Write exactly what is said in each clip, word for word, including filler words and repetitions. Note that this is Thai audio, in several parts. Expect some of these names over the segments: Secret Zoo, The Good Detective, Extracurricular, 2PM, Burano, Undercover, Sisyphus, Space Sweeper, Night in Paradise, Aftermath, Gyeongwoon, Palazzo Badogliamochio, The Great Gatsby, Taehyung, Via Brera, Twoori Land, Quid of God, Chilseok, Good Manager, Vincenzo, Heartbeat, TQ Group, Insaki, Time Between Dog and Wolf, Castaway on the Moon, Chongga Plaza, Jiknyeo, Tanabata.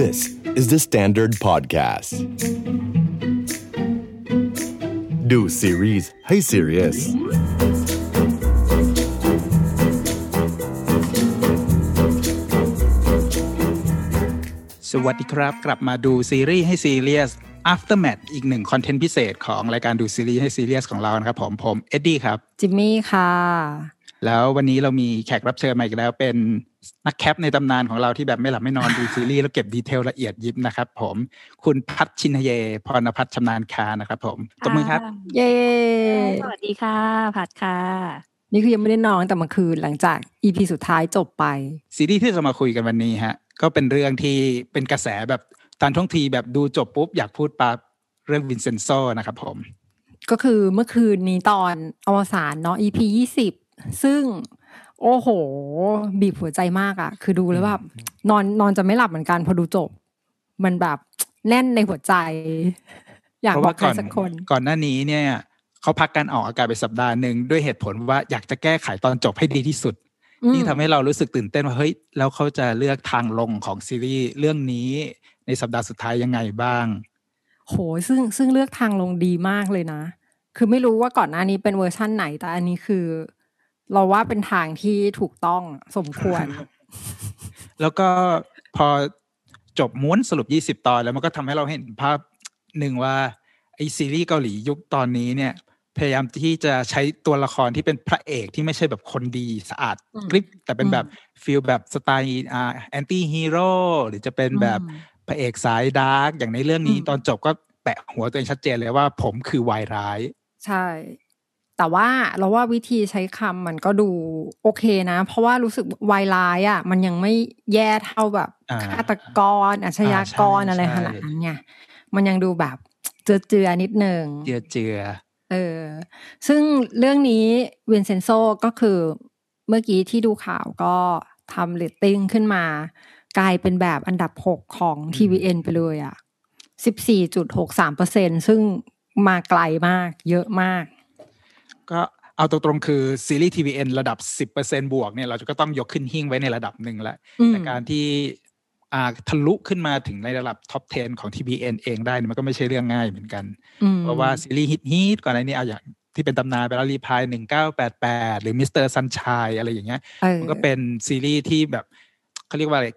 This is the Standard Podcast. ดูซีรีส์ให้ serious สวัสดีครับกลับมาดูซีรีส์ให้ serious Aftermath อีกหนึ่งคอนเทนต์พิเศษของรายการดูซีรีส์ให้ serious ของเรานะครับผมผมเอ็ดดี้ครับจิมมี่ค่ะแล้ววันนี้เรามีแขกรับเชิญมาอีกแล้วเป็นนักแคปในตำนานของเราที่แบบไม่หลับไม่นอนดูซีรีส์แล้วเก็บดีเทลละเอียดยิบนะครับผมคุณพัชชินเยพรณพัชชำนาญคานะครับผมตบมือครับเย้สวัสดีค่ะพัชค่ะนี่คือยังไม่ได้นอนแต่เมื่อคืนหลังจาก อี พี สุดท้ายจบไปซีรีส์ที่จะมาคุยกันวันนี้ฮะก็เป็นเรื่องที่เป็นกระแสแบบทันท่วงทีแบบดูจบปุ๊บอยากพูดปั๊บเรื่องวินเซนโซนะครับผมก็คือเมื่อคืนนี้ตอนอวสานเนาะ อี พี ยี่สิบซึ่งโอ้โหบีบหัวใจมากอ่ะคือดูแล้วแบบนอนนอนจะไม่หลับเหมือนกันพอดูจบมันแบบแน่นในหัวใจอยากบอกใครสักคนก่อนหน้านี้เนี่ยเขาพักการออกอากาศไปสัปดาห์นึงด้วยเหตุผลว่าอยากจะแก้ไขตอนจบให้ดีที่สุดนี่ทำให้เรารู้สึกตื่นเต้นว่าเฮ้ยแล้วเขาจะเลือกทางลงของซีรีส์เรื่องนี้ในสัปดาห์สุดท้ายยังไงบ้างโหซึ่งซึ่งเลือกทางลงดีมากเลยนะคือไม่รู้ว่าก่อนหน้านี้เป็นเวอร์ชั่นไหนแต่อันนี้คือเราว่าเป็นทางที่ถูกต้องสมควร แล้วก็พอจบม้วนสรุปยี่สิบตอนแล้วมันก็ทำให้เราเห็นภาพหนึ่งว่าไอ้ซีรีส์เกาหลียุคตอนนี้เนี่ยพยายามที่จะใช้ตัวละครที่เป็นพระเอกที่ไม่ใช่แบบคนดีสะอาดกริบแต่เป็นแบบฟีลแบบสไตล์อ่าแอนตี้ฮีโร่หรือจะเป็นแบบพระเอกสายดาร์กอย่างในเรื่องนี้ตอนจบก็แปะหัวตัวเองชัดเจนเลยว่าผมคือวายร้ายใช่แต่ว่าเราว่าวิธีใช้คำมันก็ดูโอเคนะเพราะว่ารู้สึกวายร้ายอ่ะมันยังไม่แย่เท่าแบบฆาตกรอาชญากรอะไรขนาดนั้นไงมันยังดูแบบเจือเจือนิดนึงเจือเจือเออซึ่งเรื่องนี้วินเซนโซก็คือเมื่อกี้ที่ดูข่าวก็ทำเรตติ้งขึ้นมากลายเป็นแบบอันดับหกของ ที วี เอ็น ไปเลยอ่ะ สิบสี่จุดหกสามเปอร์เซ็นต์ ซึ่งมาไกลมากเยอะมากก็เอาตรงๆคือซีรีส์ ที วี เอ็น ระดับ สิบเปอร์เซ็นต์ บวกเนี่ยเราจะก็ต้องยกขึ้นหิ้งไว้ในระดับหนึ่งแล้วแต่การที่อ่าทะลุขึ้นมาถึงในระดับท็อปสิบของ ที วี เอ็น เองได้มันก็ไม่ใช่เรื่องง่ายเหมือนกันเพราะว่าซีรีส์ฮิตๆก่อนหน้านี้เอาอย่างที่เป็นตำนานไปแล้วรีพายหนึ่งเก้าแปดแปดหรือ มิสเตอร์ Sunshine อะไรอย่างเงี้ยมันก็เป็นซีรีส์ที่แบบเขาเรียกว่าอะไร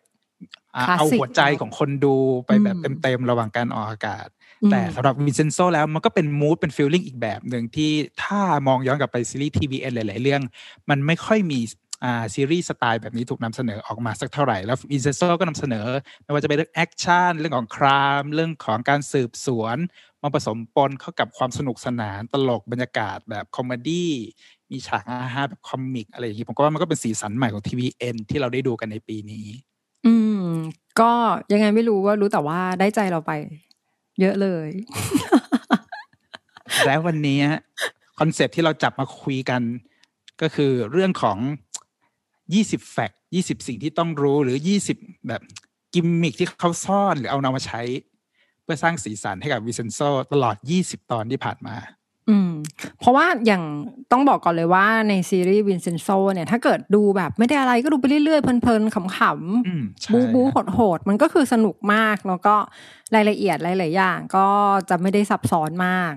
เอาหัวใจของคนดูไปแบบเต็มๆระหว่างการออกอากาศแต่สำหรับวินเซนโซแล้วมันก็เป็นมูดเป็นฟีลลิ่งอีกแบบหนึ่งที่ถ้ามองย้อนกลับไปซีรีส์ ที วี เอ็น หลายๆเรื่องมันไม่ค่อยมีอ่าซีรีส์สไตล์แบบนี้ถูกนำเสนอออกมาสักเท่าไหร่แล้ววินเซนโซก็นำเสนอไม่ว่าจะเป็นเรื่องแอคชั่นเรื่องของครามเรื่องของการสืบสวนมาผสมปนเข้ากับความสนุกสนานตลกบรรยากาศแบบคอมเมดี้มีฉากฮาๆแบบคอมมิกอะไรอย่างนี้ผมก็ว่ามันก็เป็นสีสันใหม่ของ ที วี เอ็น ที่เราได้ดูกันในปีนี้อืมก็ยังไงไม่รู้ว่ารู้แต่ว่าได้ใจเราไปเยอะเลยแล้ววันนี้คอนเซ็ปต์ที่เราจับมาคุยกันก็คือเรื่องของยี่สิบแฟกต์ยี่สิบสิ่งที่ต้องรู้หรือยี่สิบแบบกิมมิคที่เขาซ่อนหรือเอานำมาใช้เพื่อสร้างสีสันให้กับวินเซนโซตลอดยี่สิบตอนที่ผ่านมาอืมเพราะว่าอย่างต้องบอกก่อนเลยว่าในซีรีส์วินเซนโซเนี่ยถ้าเกิดดูแบบไม่ได้อะไรก็ดูไปเรื่อยๆเพลินๆขำๆบู๊บู๊โหดๆมันก็คือสนุกมากแล้วก็รายละเอียดหลายๆอย่างก็จะไม่ได้ซับซ้อนมาก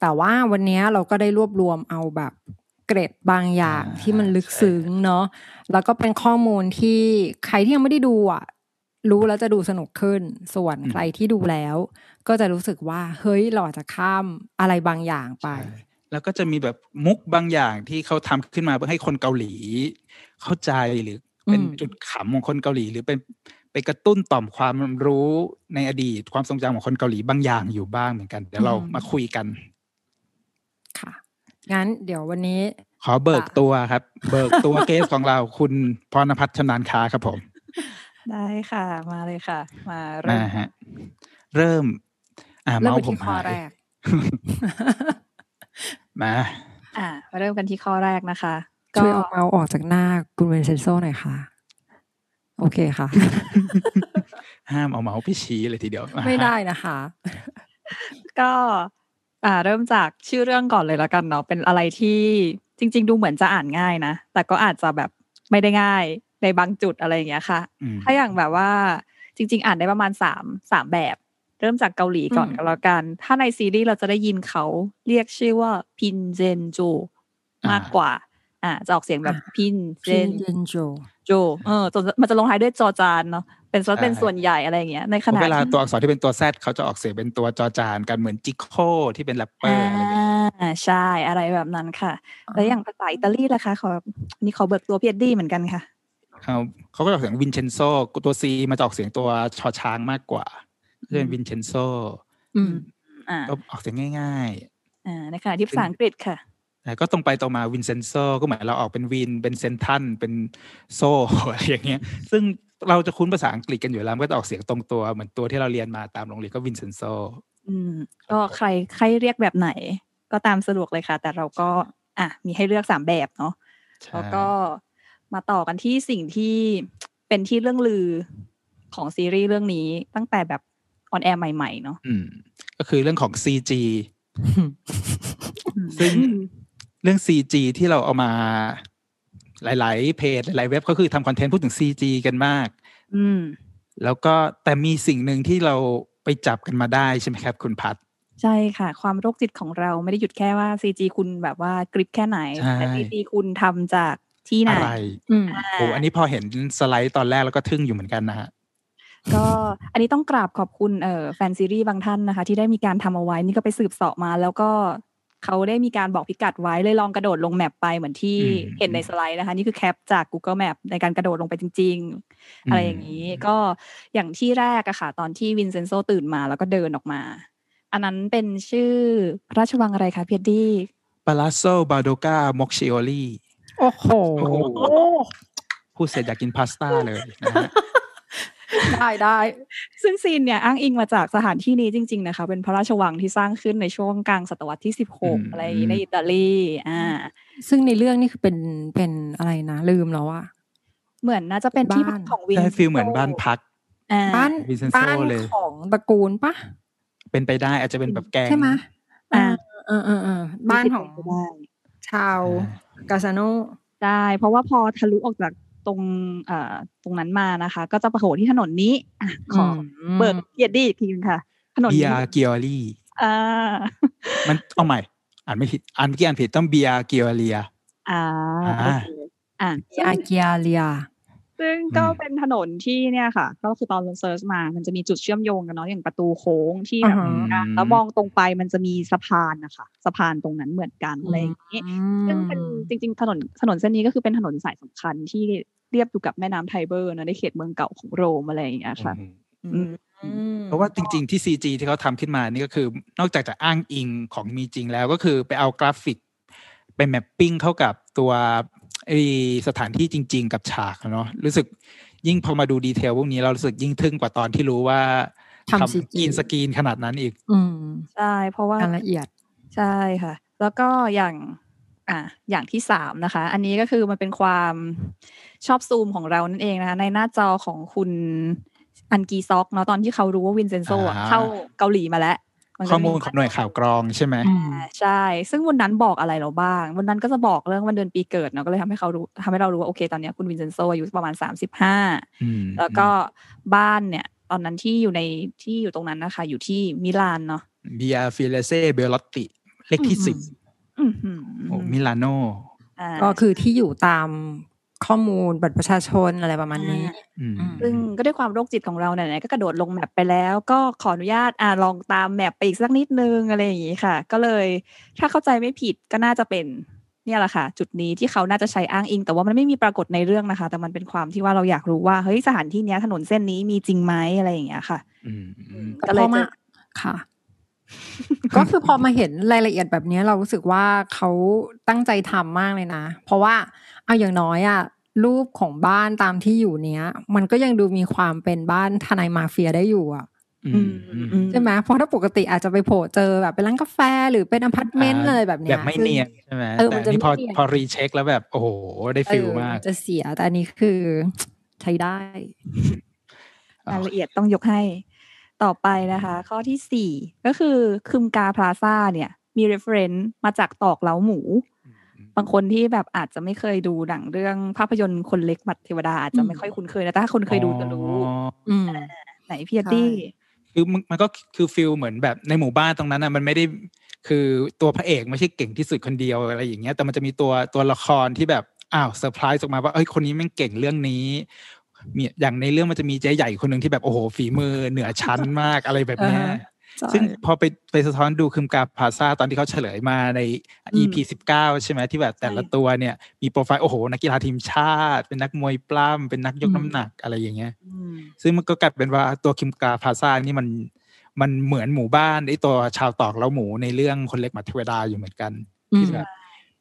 แต่ว่าวันนี้เราก็ได้รวบรวมเอาแบบเกร็ดบางอย่างที่มันลึกซึ้งเนาะแล้วก็เป็นข้อมูลที่ใครที่ยังไม่ได้ดูอ่ะรู้แล้วจะดูสนุกขึ้นส่วนใครที่ดูแล้วก็จะรู้สึกว่าเฮ้ยเราอาจจะข้ามอะไรบางอย่างไปแล้วก็จะมีแบบมุกบางอย่างที่เขาทำขึ้นมาเพื่อให้คนเกาหลีเข้าใจหรือเป็นจุดขำของคนเกาหลีหรือเป็นไปกระตุ้นต่อมความรู้ในอดีตความทรงจำของคนเกาหลีบางอย่างอยู่บ้างเหมือนกันเดี๋ยวเรามาคุยกันค่ะงั้นเดี๋ยววันนี้ขอเบิกตัวครับ เบิกตัวเกสของเราคุณพรณพัชชำนาญคาครับผมได้ค่ะมาเลยค่ะมาเริ่มเริ่มอ่าเมาผมหาย มาอ่าเริ่มกันที่ข้อแรกนะคะช่วยเอาเมาออกจากหน้าคุณวินเซนโซหน่อยค่ะโอเคค่ะ ห้ามเอาเมาไปชี้เลยทีเดียวไม่ได้นะคะก็อ่าเริ่มจากชื่อเรื่องก่อนเลยแล้วกันเนาะเป็นอะไรที่จริงๆดูเหมือนจะอ่านง่ายนะแต่ก็อาจจะแบบไม่ได้ง่ายในบางจุดอะไรอย่างเงี้ยค่ะถ้าอย่างแบบว่า จริงๆอ่านได้ประมาณสาม สามแบบเริ่มจากเกาหลีก่อนก็แล้วกันถ้าในซีรีส์เราจะได้ยินเขาเรียกชื่อว่าพินเจนโจมากกว่าอ่าจะออกเสียงแบบพินเจนโจโจเออมันจะลงท้ายด้วยจอจานเนาะเป็นซอสเป็นส่วนใหญ่อะไรอย่างเงี้ยในขณะเวลาตัวอักษรที่เป็นตัว Z เขาจะออกเสียงเป็นตัวจอจานกันเหมือนจิโก้ที่เป็นแรปเปอร์อะไรอย่างเงี้ยอ่าใช่อะไรแบบนั้นค่ะแล้วอย่างภาษาอิตาลีล่ะคะขอนี่ขอเบิกตัวเพียดดี้เหมือนกันค่ะเขาเขาก็ออกเสียงวินเชนโซตัว C มาจะออกเสียงตัวชอช้างมากกว่าเช่นวินเชนโซอืมอ่าออกเสียงง่ายๆอ่าในขณะที่ภาษาอังกฤษค่ะก็ตรงไปตรงมาวินเซนโซก็เหมือนเราออกเป็นวินเป็นเซนทันเป็นโซอะไรอย่างเงี้ยซึ่งเราจะคุ้นภาษาอังกฤษกันอยู่แล้วก็จะออกเสียงตรงตัวเหมือนตัวที่เราเรียนมาตามโรงเรียนก็วินเซนโซอืมก็ใครใครเรียกแบบไหนก็ตามสะดวกเลยค่ะแต่เราก็อ่ะมีให้เลือกสามแบบเนาะแล้วก็มาต่อกันที่สิ่งที่เป็นที่เรื่องลือของซีรีส์เรื่องนี้ตั้งแต่แบบออนแอร์ใหม่ๆเนาะอืมก็คือเรื่องของ ซี จี ซึ่งเรื่อง ซี จี ที่เราเอามาหลายๆเพจหลายเว็บก็คือทำคอนเทนต์พูดถึง ซี จี กันมากอืมแล้วก็แต่มีสิ่งหนึ่งที่เราไปจับกันมาได้ใช่ไหมครับคุณพัดใช่ค่ะความโรคจิตของเราไม่ได้หยุดแค่ว่า ซี จี คุณแบบว่ากริปแค่ไหนแต่ ซี จี คุณทำจากที่ไหนอะไรอืมโอ้อันนี้พอเห็นสไลด์ตอนแรกแล้วก็ทึ่งอยู่เหมือนกันนะฮะก็อันนี้ต้องกราบขอบคุณเอ่อแฟนซีรีส์บางท่านนะคะที่ได้มีการทำเอาไว้นี่ก็ไปสืบเสาะมาแล้วก็เขาได้มีการบอกพิกัดไว้เลยลองกระโดดลงแมปไปเหมือนที่เห็นในสไลด์นะคะนี่คือแคปจาก Google Map ในการกระโดดลงไปจริงๆอะไรอย่างนี้ก็อย่างที่แรกอะค่ะตอนที่วินเซนโซตื่นมาแล้วก็เดินออกมาอันนั้นเป็นชื่อราชวังอะไรคะเพียดดี้ปาลาโซบาโดกาม็อกชิโอลีโอ้โหพูดเสร็จอยากกินพาสต้าเลยนะฮะได้ได้ซึ่งซีนเนี่ยอ้างอิงมาจากสถานที่นี้จริงๆนะคะเป็นพระราชวังที่สร้างขึ้นในช่วงกลางศตวรรษที่สิบหกอะไรในอิตาลีอ่าซึ่งในเรื่องนี่คือเป็นเป็นอะไรนะลืมแล้วอ่ะเหมือนน่าจะเป็นที่พักของวินเซนโซได้ฟีลเหมือนบ้านพักบ้านวินเซนโซเลยของตระกูลปะเป็นไปได้อาจจะเป็นแบบแกงใช่ไหมอ่าเออเออเออบ้านของชาวกาซาโนได้เพราะว่าพอทะลุออกจากตรงเอ่อตรงนั้นมานะคะก็จะประโผที่ถนนนี้อ่ะขอเบิกเกียรติอีกทีนึงค่ะถนนเบียร์เกียรี่อ่ามันเอาใหม่อ่านไม่ผิดอ่านเมื่อกี้อ่านผิดต้องเบียร์เกียเรียอ่าอ่านเบียร์เกียเรียซึ่งก็เป็นถนนที่เนี่ยค่ะก็คือตอนลงเซิร์ชมามันจะมีจุดเชื่อมโยงกันเนาะอย่างประตูโค้งที่แบบแล้วมองตรงไปมันจะมีสะพานนะคะสะพานตรงนั้นเหมือนกันอะไรอย่างนี้ซึ่งเป็นจริงๆถนนถนนเส้นนี้ก็คือเป็นถนนสายสำคัญที่เรียบอยู่กับแม่น้ำไทเบอร์นะในเขตเมืองเก่าของโรมอะไรอย่างเงี้ยค่ะเพราะว่าจริงๆที่ ซี จี ที่เขาทำขึ้นมานี่ก็คือนอกจากจะอ้างอิงของมีจริงแล้วก็คือไปเอากราฟิกไปแมปปิ้งเข้ากับตัวไอสถานที่จริงๆกับฉากเนาะรู้สึกยิ่งพอมาดูดีเทลพวกนี้เรารู้สึกยิ่งทึ่งกว่าตอนที่รู้ว่าทำกินสกรีนขนาดนั้นอีกอืมใช่เพราะว่าละเอียดใช่ค่ะแล้วก็อย่างอ่ะอย่างที่สามนะคะอันนี้ก็คือมันเป็นความชอบซูมของเรานั่นเองนะคะในหน้าจอของคุณอันกีซอกเนาะตอนที่เขารู้ว่าวินเซนโซเข้าเกาหลีมาแล้วข้อมูลของหน่วยข่าวกรองใช่ไหมใช่ซึ่งวันนั้นบอกอะไรเราบ้างวันนั้นก็จะบอกเรื่องวันเดือนปีเกิดเนาะก็เลยทำให้เขารู้ทำให้เรารู้ว่าโอเคตอนนี้คุณวินเซนโซอายุประมาณสามสิบห้าแล้วก็บ้านเนี่ยตอนนั้นที่อยู่ในที่อยู่ตรงนั้นนะคะอยู่ที่มิลานเนาะเบียฟิเลเซเบลลอตติเลขที่สิบโอ้มิลานโนก็คือที่อยู่ตามข้อมูลบัตรประชาชนอะไรประมาณนี้ซึ่งก็ด้วยความโรคจิตของเราไหนๆก็กระโดดลงแมปไปแล้วก็ขออนุญาตอ่าลองตามแมปไปอีกสักนิดนึงอะไรอย่างนี้ค่ะก็เลยถ้าเข้าใจไม่ผิดก็น่าจะเป็นเนี่ยแหละค่ะจุดนี้ที่เขาน่าจะใช้อ้างอิงแต่ว่ามันไม่มีปรากฏในเรื่องนะคะแต่มันเป็นความที่ว่าเราอยากรู้ว่าเฮ้ยสถานที่นี้ถนนเส้นนี้มีจริงไหมอะไรอย่างเงี้ยค่ะก็เลยค่ะก็คือพอมาเห็นรายละเอียดแบบนี้เรารู้สึกว่าเขาตั้งใจทำมากเลยนะเพราะว่าเอาอย่างน้อยอะรูปของบ้านตามที่อยู่เนี้ยมันก็ยังดูมีความเป็นบ้านทนายมาเฟียได้อยู่อะใช่ไหมเพราะถ้าปกติอาจจะไปโผล่เจอแบบเป็นร้านกาแฟหรือเป็นอพาร์ตเมนต์เลยแบบเนี้ยแบบไม่เนียนใช่ไหมแต่นี่พอพอรีเช็คแล้วแบบโอ้โหได้ฟิลมากจะเสียแต่อันนี้คือใช้ได้รายละเอียดต้องยกให้ต่อไปนะคะข้อที่สี่ก็คือคึมกาพลาซ่าเนี่ยมี reference มาจากตอกเล้าหมูบางคนที่แบบอาจจะไม่เคยดูหนังเรื่องภาพยนตร์คนเล็กมัดเทวดาอาจจะไม่ค่อยคุ้นเคยนะแต่ถ้าคนเคยดูจะรู้ พี่เอ็ดดี้คือมันก็คือฟีลเหมือนแบบในหมู่บ้านตรงนั้นน่ะมันไม่ได้คือตัวพระเอกไม่ใช่เก่งที่สุดคนเดียวอะไรอย่างเงี้ยแต่มันจะมีตัวตัวละครที่แบบอ้าวเซอร์ไพรส์ออกมาว่าเอ้ยคนนี้แม่งเก่งเรื่องนี้มีอย่างในเรื่องมันจะมีเจ๊ใหญ่คนนึงที่แบบโอ้โหฝีมือเหนือชั้นมากอะไรแบบเนี้ยซึ่งพอไปไปสะท้อนดูคืมกาพาซาตอนที่เขาเฉลยมาใน อี พี สิบเก้า ใช่ไหมที่แบบแต่ละตัวเนี่ยมีโปรไฟล์โอ้โหนักกีฬาทีมชาติเป็นนักมวยปล้ำเป็นนักยกน้ำหนักอะไรอย่างเงี้ยซึ่งมันก็กลายเป็นว่าตัวคิมกาพาซานี่มันมันเหมือนหมู่บ้านไอ้ตัวชาวตอกเล้าหมูในเรื่องคนเล็กหมาเทวดาอยู่เหมือนกันที่แบบ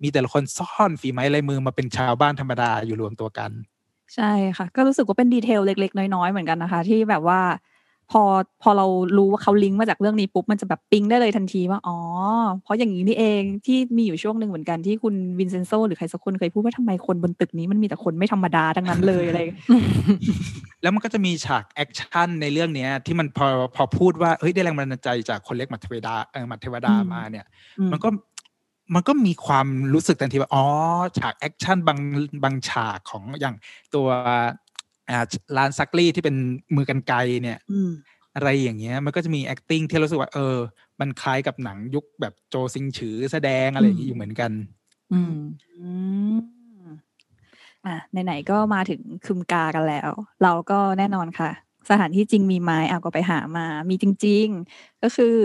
มีแต่ละคนซ่อนฝีไม้ลายมือมาเป็นชาวบ้านธรรมดาอยู่รวมตัวกันใช่ค่ะก็รู้สึกว่าเป็นดีเทลเล็กๆน้อยๆเหมือนกันนะคะที่แบบว่าพอพอเรารู้ว่าเขาลิงก์มาจากเรื่องนี้ปุ๊บมันจะแบบปิ๊งได้เลยทันทีว่าอ๋อเพราะอย่างนี้นี่เองที่มีอยู่ช่วงหนึ่งเหมือนกันที่คุณวินเซนโซหรือใครสักคนเคยพูดว่าทำไมคนบนตึกนี้มันมีแต่คนไม่ธรรมดาทั้งนั้นเลยอะไร แล้วมันก็จะมีฉากแอคชั่นในเรื่องนี้ที่มันพอพอพูดว่าเฮ้ยได้แรงบันดาลใจจากคนเล็กหมัดเทวดาเออหมัดเทวดามาเนี่ยมันก็มันก็มีความรู้สึกทันทีว่าอ๋อฉากแอคชั่นบางบางฉากของอย่างตัวอ่าร้านซักลี่ที่เป็นมือกันไกลเนี่ยอะไรอย่างเงี้ยมันก็จะมี acting ที่รู้สึกว่าเออมันคล้ายกับหนังยุคแบบโจซิงฉือแสดงอะไรอย่างเงี้ยอยู่เหมือนกันอืมอ่ะไหนๆก็มาถึงคึมกากันแล้วเราก็แน่นอนค่ะสถานที่จริงมีไหมเอาก็ไปหามามีจริงๆก็คือ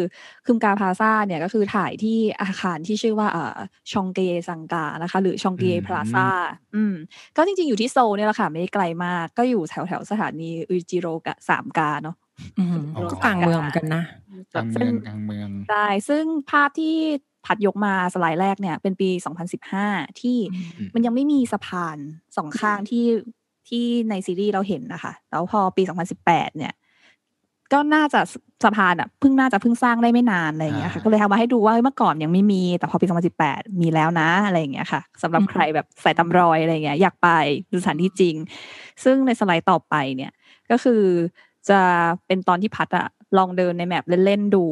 คึมกาพลาซ่าเนี่ยก็คือถ่ายที่อาคารที่ชื่อว่าอ่าชองเกยซังกานะคะหรือชองเกยพลาซ่าอืมก็จริงๆอยู่ที่โซลเนี่ยแหละค่ะไม่ไกลมากก็อยู่แถวๆสถานีอุจิโรกะสามกาเนาะอืมก็กลางเมืองกันนะกลางเมืองกลางเมืองใช่ซึ่งภาพที่ผัดยกมาสไลด์แรกเนี่ยเป็นปีสองพันสิบห้าที่มันยังไม่มีสะพานสองข้างที่ที่ในซีรีส์เราเห็นนะคะแล้วพอปีสองพันสิบแปดเนี่ยก็น่าจะสะพานอ่ะเพิ่งน่าจะเพิ่งสร้างได้ไม่นานอะไรอย่างเงี้ยค่ะก็เลยทำมาให้ดูว่าเมื่อก่อนยังไม่มีแต่พอปีสองพันสิบแปดมีแล้วนะอะไรอย่างเงี้ยค่ะสำหรับใครแบบสายตามรอยอะไรอย่างเงี้ยอยากไปดูสถานที่จริงซึ่งในสไลด์ต่อไปเนี่ยก็คือจะเป็นตอนที่พัดอ่ะลองเดินในแมปเล่นๆดู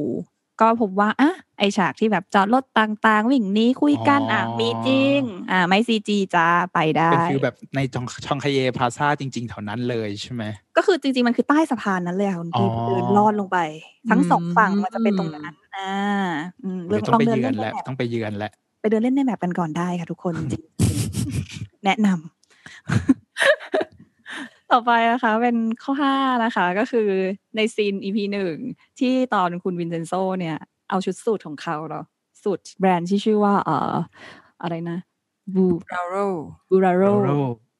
ก็พบว่าอ่ะไอฉากที่แบบจอดรถต่างๆวิ่งนี้คุยกันอ่ะมีจริงอ่ะไม่ ซี จี จ้าไปได้เป็นฟีลแบบในชองคาเยพลาซ่าจริงๆแถวนั้นเลยใช่ไหมก็คือจริงๆมันคือใต้สะพานนั้นเลยค่ะคุณพี่เดินลอดลงไปทั้งสองฝั่งมันจะเป็นตรงนั้นอ่าเรื่องต้องไปเยือนแล้วต้องไปเยือนแล้วไปเดินเล่นในแมปกันก่อนได้ค่ะทุกคนจริงๆแนะนำต่อไปนะคะเป็นข้อห้านะคะก็คือในซีน อี พี หนึ่งที่ตอนคุณวินเซนโซเนี่ยเอาชุดสูทของเขาเนาะสูทแบรนด์ที่ชื่อว่าเอ่ออะไรนะบูราโรบูราโร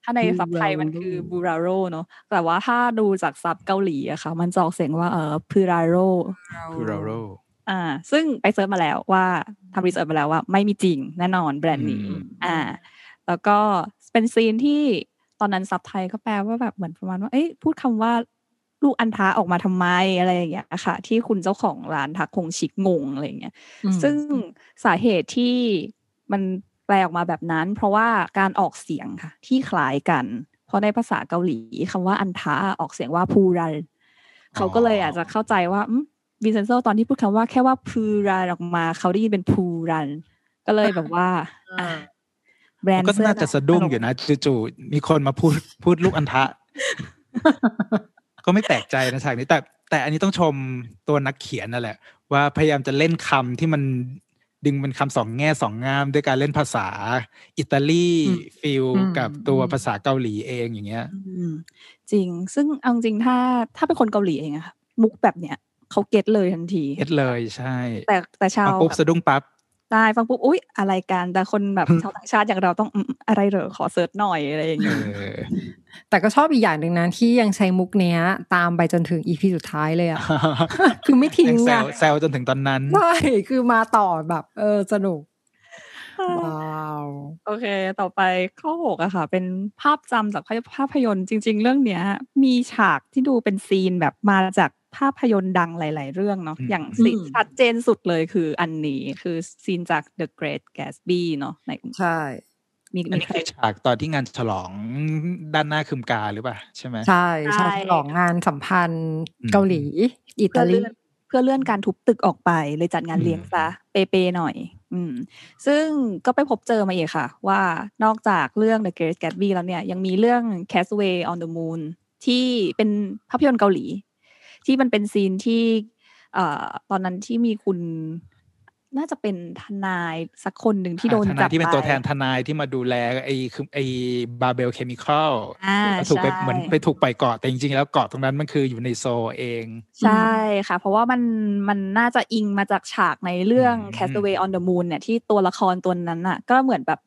ถ้าในศัพท์ไทยมันคือบูราโรเนาะแต่ว่าถ้าดูจากศัพท์เกาหลีอะค่ะมันจะออกเสียงว่าเอ่อพูราโรพูราโรอ่าซึ่งไปเซิร์ชมาแล้วว่าทำรีเสิร์ชมาแล้วว่าไม่มีจริงแน่นอนแบรนด์นี้อ่าแล้วก็เป็นซีนที่ตอนนั้นซับไทยก็แปลว่าแบบเหมือนประมาณว่าเอ้ยพูดคำว่าลูกอันท้าออกมาทำไมอะไรอย่างเงี้ยค่ะที่คุณเจ้าของร้านทักคงชิกงงอะไรอย่างเงี้ยซึ่งสาเหตุที่มันแปลออกมาแบบนั้นเพราะว่าการออกเสียงค่ะที่คล้ายกันเพราะในภาษาเกาหลีคำว่าอันท้าออกเสียงว่าพูรันเขาก็เลยอาจจะเข้าใจว่าวินเซนโซตอนที่พูดคำว่าแค่ว่าพูรันออกมาเขาได้ยินเป็นพูรันก็เลยแบบว่าก็น่าจะสะดุ้งอยู่นะจู่ๆมีคนมาพูดพูดลูกอันทะก็ไม่แปลกใจนะฉากนี้แต่แต่อันนี้ต้องชมตัวนักเขียนนั่นแหละว่าพยายามจะเล่นคำที่มันดึงเป็นคำสองแง่สองงามด้วยการเล่นภาษาอิตาลีฟิลกับตัวภาษาเกาหลีเองอย่างเงี้ยจริงซึ่งเอาจริงถ้าถ้าเป็นคนเกาหลีเองอะมุกแบบเนี้ยเขาเก็ตเลยทันทีเก็ตเลยใช่แต่แต่ชาวปุ๊บสะดุ้งปั๊บได้ฟังปุ๊บอุ๊ยอะไรกันแต่คนแบบชาวต่างชาติอย่างเราต้องอะไรเหรอขอเสิร์ชหน่อยอะไรอย่างเงี้ยแต่ก็ชอบอีกอย่างหนึ่งนะที่ยังใช้มุกเนี้ยตามไปจนถึง อี พี สุดท้ายเลยอ่ะ คือไม่ทิ้งอ่ะแซวจนถึงตอนนั้นใช่คือมาต่อแบบเออสนุกว้าวโอเคต่อไปข้อหกอะค่ะเป็นภาพจำจากภาพยนตร์จริงๆเรื่องเนี้ยมีฉากที่ดูเป็นซีนแบบมาจากภาพยนตร์ดังหลายๆเรื่องเนาะอย่างซีนชัดเจนสุดเลยคืออันนี้คือซีนจาก The Great Gatsby เนาะในใช่มีมีฉากตอนที่งานฉลองด้านหน้าคึมกาหรือเปล่าใช่ไหมใช่ใช่ฉลองงานสัมพันธ์เกาหลีอิตาลีเพื่อเลื่อนการทุบตึกออกไปเลยจัดงานเลี้ยงซะเปเปหน่อยอืมซึ่งก็ไปพบเจอมาอีกค่ะว่านอกจากเรื่อง The Great Gatsby แล้วเนี่ยยังมีเรื่อง Castaway on the Moon ที่เป็นภาพยนตร์เกาหลี ที่มันเป็นซีนที่ตอนนั้นที่มีคุณน่าจะเป็นทนายสักคนหนึ่งที่โดนจับไปที่เป็นตัวแทนทนายที่มาดูแลไอ้คือไอ้บาเบลเคมีคอลถูกไปเหมือนไปถูกไปเกาะแต่จริงๆแล้วเกาะตรงนั้นมันคืออยู่ในโซเองใช่ค่ะเพราะว่ามันมันน่าจะอิงมาจากฉากในเรื่อง Castaway on the Moon เนี่ยที่ตัวละครตัวนั้นน่ะก็เหมือนแบบ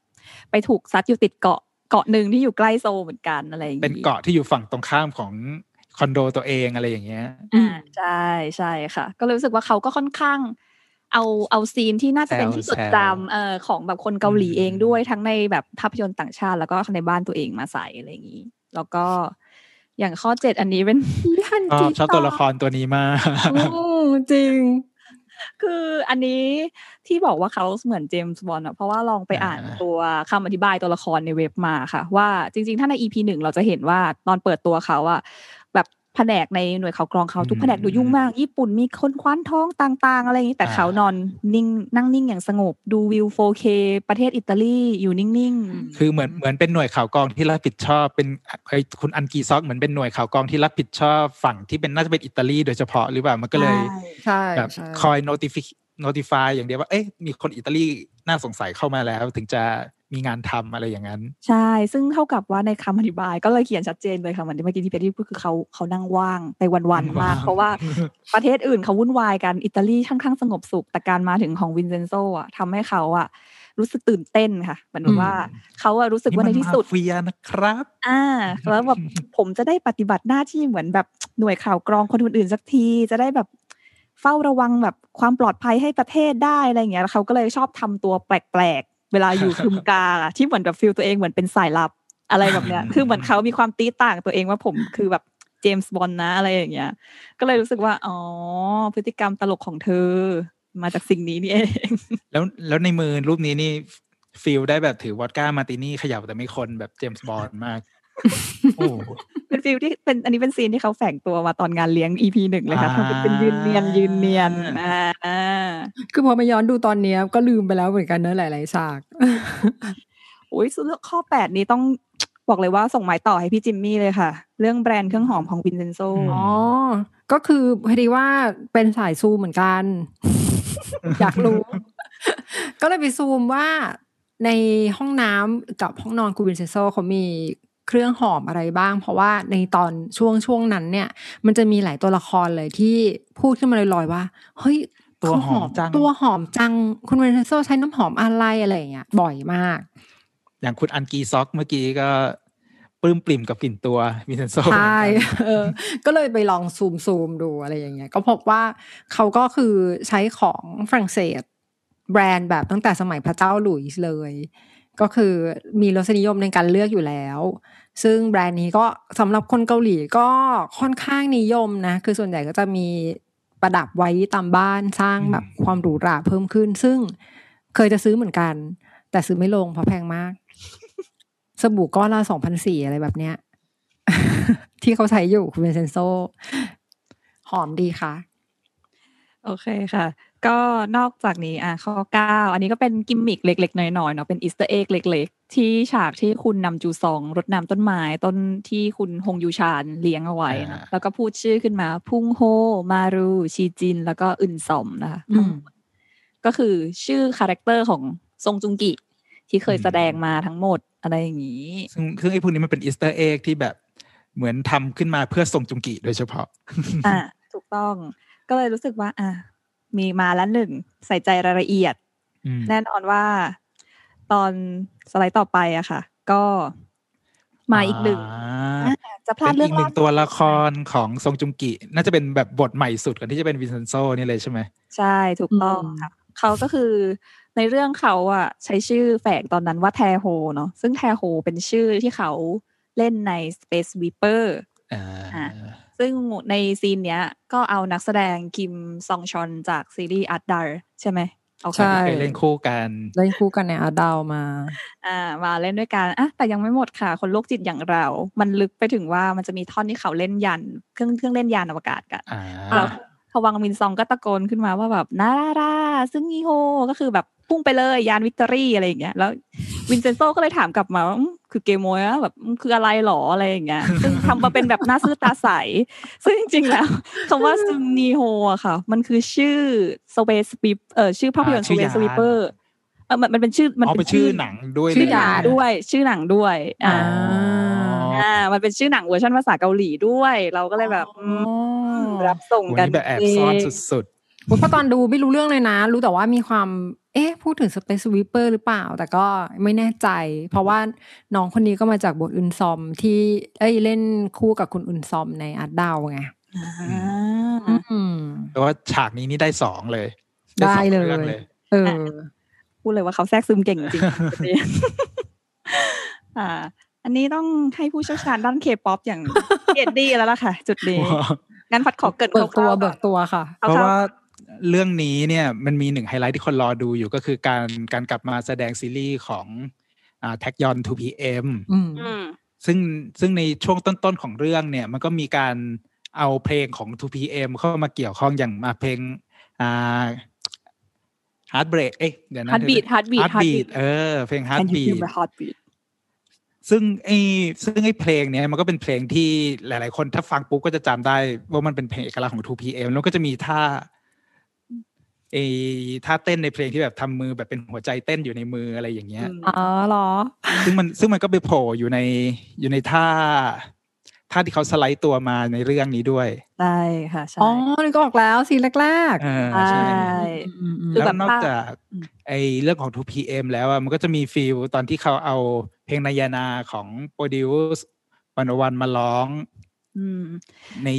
ไปถูกซัดอยู่ติดเกาะเกาะนึงที่อยู่ใกล้โซเหมือนกันอะไรอย่างงี้เป็นเกาะที่อยู่ฝั่งตรงข้ามของคอนโดตัวเองอะไรอย่างเงี้ยอ่าใช่ใช่ค่ะก็เลยรู้สึกว่าเขาก็ค่อนข้างเอาเอาซีนที่น่าจะเป็นที่สุดจำเอ่อของแบบคนเกาหลีเองด้วยทั้งในแบบภาพยนตร์ต่างชาติแล้วก็ในบ้านตัวเองมาใส่อะไรอย่างนี้แล้วก็อย่างข้อเจ็ดอันนี้เป็นฮันจีชอบตัวละครตัวนี้มากจริงคืออันนี้ที่บอกว่าเขาเหมือนเจมส์บอนด์อ่ะเพราะว่าลองไปอ่านตัวคำอธิบายตัวละครในเว็บมาค่ะว่าจริงๆถ้าใน อี พี หนึ่งเราจะเห็นว่าตอนเปิดตัวเขาอ่ะแบบแผนกในหน่วยข่าวกรองเขาทุกแผนกดูยุ่งมากญี่ปุ่นมีคนคว้านท้องต่างๆอะไรอย่างนี้แต่เขานอนนิ่งนั่งนิ่งอย่างสงบดูวิว โฟร์เค ประเทศอิตาลีอยู่นิ่งๆคือเหมือนเหมือนเป็นหน่วยข่าวกรองที่รับผิดชอบเป็นคุณอันกีซอกเหมือนเป็นหน่วยข่าวกรองที่รับผิดชอบฝั่งที่เป็นน่าจะเป็นอิตาลีโดยเฉพาะหรือเปล่ามันก็เลยแบบคอย notify notify อย่างเดียวว่าเอ๊ะมีคนอิตาลีน่าสงสัยเข้ามาแล้วถึงจะมีงานทำอะไรอย่างนั้นใช่ซึ่งเท่ากับว่าในคำอธิบายก็เลยเขียนชัดเจนเลยค่ะเหมือนที่เมื่อกี้ที่เพชรพูดคือเขาเขานั่งว่างไปวันๆมากเพราะว่าประเทศอื่นเขาวุ่นวายกันอิตาลีค่อนข้างสงบสุขแต่การมาถึงของวินเซนโซอ่ะทำให้เขาอ่ะรู้สึกตื่นเต้นค่ะเหมือนว่าเขาอ่ะรู้สึกว่าในที่สุดฟีนะครับอ่าแล้วแบบผมจะได้ปฏิบัติหน้าที่เหมือนแบบหน่วยข่าวกรองคนอื่นๆสักทีจะได้แบบเฝ้าระวังแบบความปลอดภัยให้ประเทศได้อะไรอย่างเงี้ยเขาก็เลยชอบทำตัวแปลกเวลาอยู่คุมกาที่เหมือนแบบฟิลตัวเองเหมือนเป็นสายลับอะไรแบบเนี้ยคือเหมือนเขามีความตีต่างตัวเองว่าผมคือแบบเจมส์บอนด์นะอะไรอย่างเงี้ยก็เลยรู้สึกว่าอ๋อพฤติกรรมตลกของเธอมาจากสิ่งนี้นี่เองแล้วแล้วในมือรูปนี้นี่ฟิลได้แบบถือวอดก้ามาร์ตินี่ขยับแต่ไม่คนแบบเจมส์บอนด์มากโอ้เป็นฟิลที่เป็นอันนี้เป็นซีนที่เขาแฝงตัวมาตอนงานเลี้ยง อี พี หนึ่งเลยค่ะเขาเป็นยืนเนียนยืนเนียนอ่าคือพอมาย้อนดูตอนนี้ก็ลืมไปแล้วเหมือนกันเนอะหลายๆฉากโอ้ยข้อแปดนี้ต้องบอกเลยว่าส่งหมายต่อให้พี่จิมมี่เลยค่ะเรื่องแบรนด์เครื่องหอมของวินเซนโซอ๋อก็คือพอดีว่าเป็นสายซูมเหมือนกันอยากรู้ก็เลยไปซูมว่าในห้องน้ำกับห้องนอนคุณวินเซนโซเขามีเครื่องหอมอะไรบ้างเพราะว่าในตอนช่วงช่วงนั้นเนี่ยมันจะมีหลายตัวละครเลยที่พูดขึ้นมาลอยๆว่าเฮ้ยตัวหอมจังตัวหอมจังคุณวินเซนโซใช้น้ำหอมอะไรอะไรอย่างเงี้ยบ่อยมากอย่างคุณอันกีซอกเมื่อกี้ก็ปลื้มปริ่มกับกลิ่นตัววินเซนโซใช่เออก็เลยไปลองซูมซูมดูอะไรอย่างเงี้ยก็พบว่าเขาก็คือใช้ของฝรั่งเศสแบรนด์แบบตั้งแต่สมัยพระเจ้าหลุยส์เลยก็คือมีรสนิยมในการเลือกอยู่แล้วซึ่งแบรนด์นี้ก็สำหรับคนเกาหลีก็ค่อนข้างนิยมนะคือส่วนใหญ่ก็จะมีประดับไว้ตามบ้านสร้างแบบความหรูหราเพิ่มขึ้นซึ่งเคยจะซื้อเหมือนกันแต่ซื้อไม่ลงเพราะแพงมากสบู่ก้อนละ สองพันสี่ร้อย อะไรแบบเนี้ย ที่เขาใช้อยู่คุณวินเซนโซหอมดีค่ะโอเคค่ะก็นอกจากนี้อ่ะข้อเก้าอันนี้ก็เป็นกิมมิกเล็กๆน้อยๆเนาะเป็นอีสเตอร์เอ็กเล็กๆที่ฉากที่คุณนำจูซองรดน้ำต้นไม้ต้นที่คุณฮงยูชานเลี้ยงเอาไว้นะแล้วก็พูดชื่อขึ้นมาพุงโฮมารูชีจินแล้วก็อึนซอมนะคะก็คือชื่อคาแรคเตอร์ของซงจุงกิที่เคยแสดงมาทั้งหมดอะไรอย่างนี้ซึ่งคือไอ้พวกนี้มันเป็นอีสเตอร์เอ็กที่แบบเหมือนทำขึ้นมาเพื่อซงจุงกิโดยเฉพาะอ่ะถูกต้องก็เลยรู้สึกว่าอ่ะมีมาแล้วหนึ่งใส่ใจรายละเอียดแน่นอนว่าตอนสไลด์ต่อไปอะค่ะก็มาอีกหนึ่งจะพลาดเรื่องอีกหนึ่งตัวละครของซงจุงกิน่าจะเป็นแบบบทใหม่สุดก่อนที่จะเป็นวินเซนโซนี่เลยใช่ไหมใช่ถูกต้องค่ะเขาก็คือในเรื่องเขาอะใช้ชื่อแฝงตอนนั้นว่าแทโฮเนาะซึ่งแทโฮเป็นชื่อที่เขาเล่นใน Space Weeper อ่าซึ่งในซีนเนี้ยก็เอานักแสดงคิมซองชอนจากซีรีส์อาร์ตดาร์ใช่ไหมเอาใช่เล่นคู่กันเล่นคู่กันในอาร์ตดาร์มาอ่ามาเล่นด้วยกันอ่ะแต่ยังไม่หมดค่ะคนโรคจิตอย่างเรามันลึกไปถึงว่ามันจะมีท่อนที่เขาเล่นยันเครื่องเครื่องเล่นยานอวกาศกันแล้วพวังมินซองก็ตะโกนขึ้นมาว่าแบบน่าราซึ่งงีโฮก็คือแบบพุ่งไปเลยยานวิกตอรี่อะไรอย่างเงี้ยแล้ววินเซนโซก็เลยถามกลับมา คือเกมโมยอะแบบคืออะไรหรออะไรอย่างเงี้ยซึ่งทำมาเป็นแบบหน้าซื่อตาใสซึ่งจริงๆแล้วคำว่าซึมนีโฮอะค่ะมันคือชื่อสเปซปีเอ่อชื่อภาพยนตร์สเปซปีเปอร์เออมันมันเป็นชื่อมันเป็นชื่อหนังด้วยชื่อหนังด้วยชื่อหนังด้วยอ่าอ่ามันเป็นชื่อหนังเวอร์ชันภาษาเกาหลีด้วยเราก็เลยแบบรับส่งกันแบบแอบซ้อนสุดๆเพราะตอนดูไม่รู้เรื่องเลยนะรู้แต่ว่ามีความเอ๊ะพูดถึง Space Sweeper หรือเปล่าแต่ก็ไม่แน่ใจเพราะว่าน้องคนนี้ก็มาจากบทอึนซอมที่เอ้ยเล่นคู่กับคุณอึนซอมในอาร์ตดาวไงแต่ว่าฉากนี้นี่ได้สองเลยได้เลยเออพูดเลยว่าเขาแทรกซึมเก่งจริงอ่าอันนี้ต้องให้ผู้เชี่ยวชาญด้าน K-pop อย่างเอ็ดดี้แล้วล่ะค่ะจุดนี้งั้นพัดขอเกิดเบิกตัวเบิกตัวค่ะเพราะว่าเรื่องนี้เนี่ยมันมีหนึ่งไฮไลท์ที่คนรอดูอยู่ก็คือการการกลับมาแสดงซีรีส์ของอ่าแท็กยอน ทู พี เอ็ม ซึ่งซึ่งในช่วงต้นๆของเรื่องเนี่ยมันก็มีการเอาเพลงของ ทู พี เอ็ม เข้ามาเกี่ยวข้องอย่างเพลงอ่า Heartbreak เอ๊ะเดี๋ยวนะ Heartbeat Heartbeat Heartbeat เออเพลง Heartbeat ซึ่งไอ้ซึ่งไอ้เพลงเนี้ยมันก็เป็นเพลงที่หลายๆคนถ้าฟังปุ๊บก็จะจำได้ว่ามันเป็นเพลงเอกลักษณ์ของ ทู พี เอ็ม แล้วก็จะมีท่าไอ้ท่าเต้นในเพลงที่แบบทำมือแบบเป็นหัวใจเต้นอยู่ในมืออะไรอย่างเงี้ยอ๋อเหรอซึ่งมันซึ่งมันก็ไปโผล่อยู่ในอยู่ในท่าท่าที่เขาสไลด์ตัวมาในเรื่องนี้ด้วยใช่ค่ะใช่อ๋อนี่ก็ออกแล้วซีนแรกๆใช่แล้วนอกจากไอ้เรื่องของ ทู พี เอ็ม แล้วอ่ะมันก็จะมีฟีลตอนที่เขาเอาเพลงนายนาของโปรดิวซ์วันวันมาร้องใน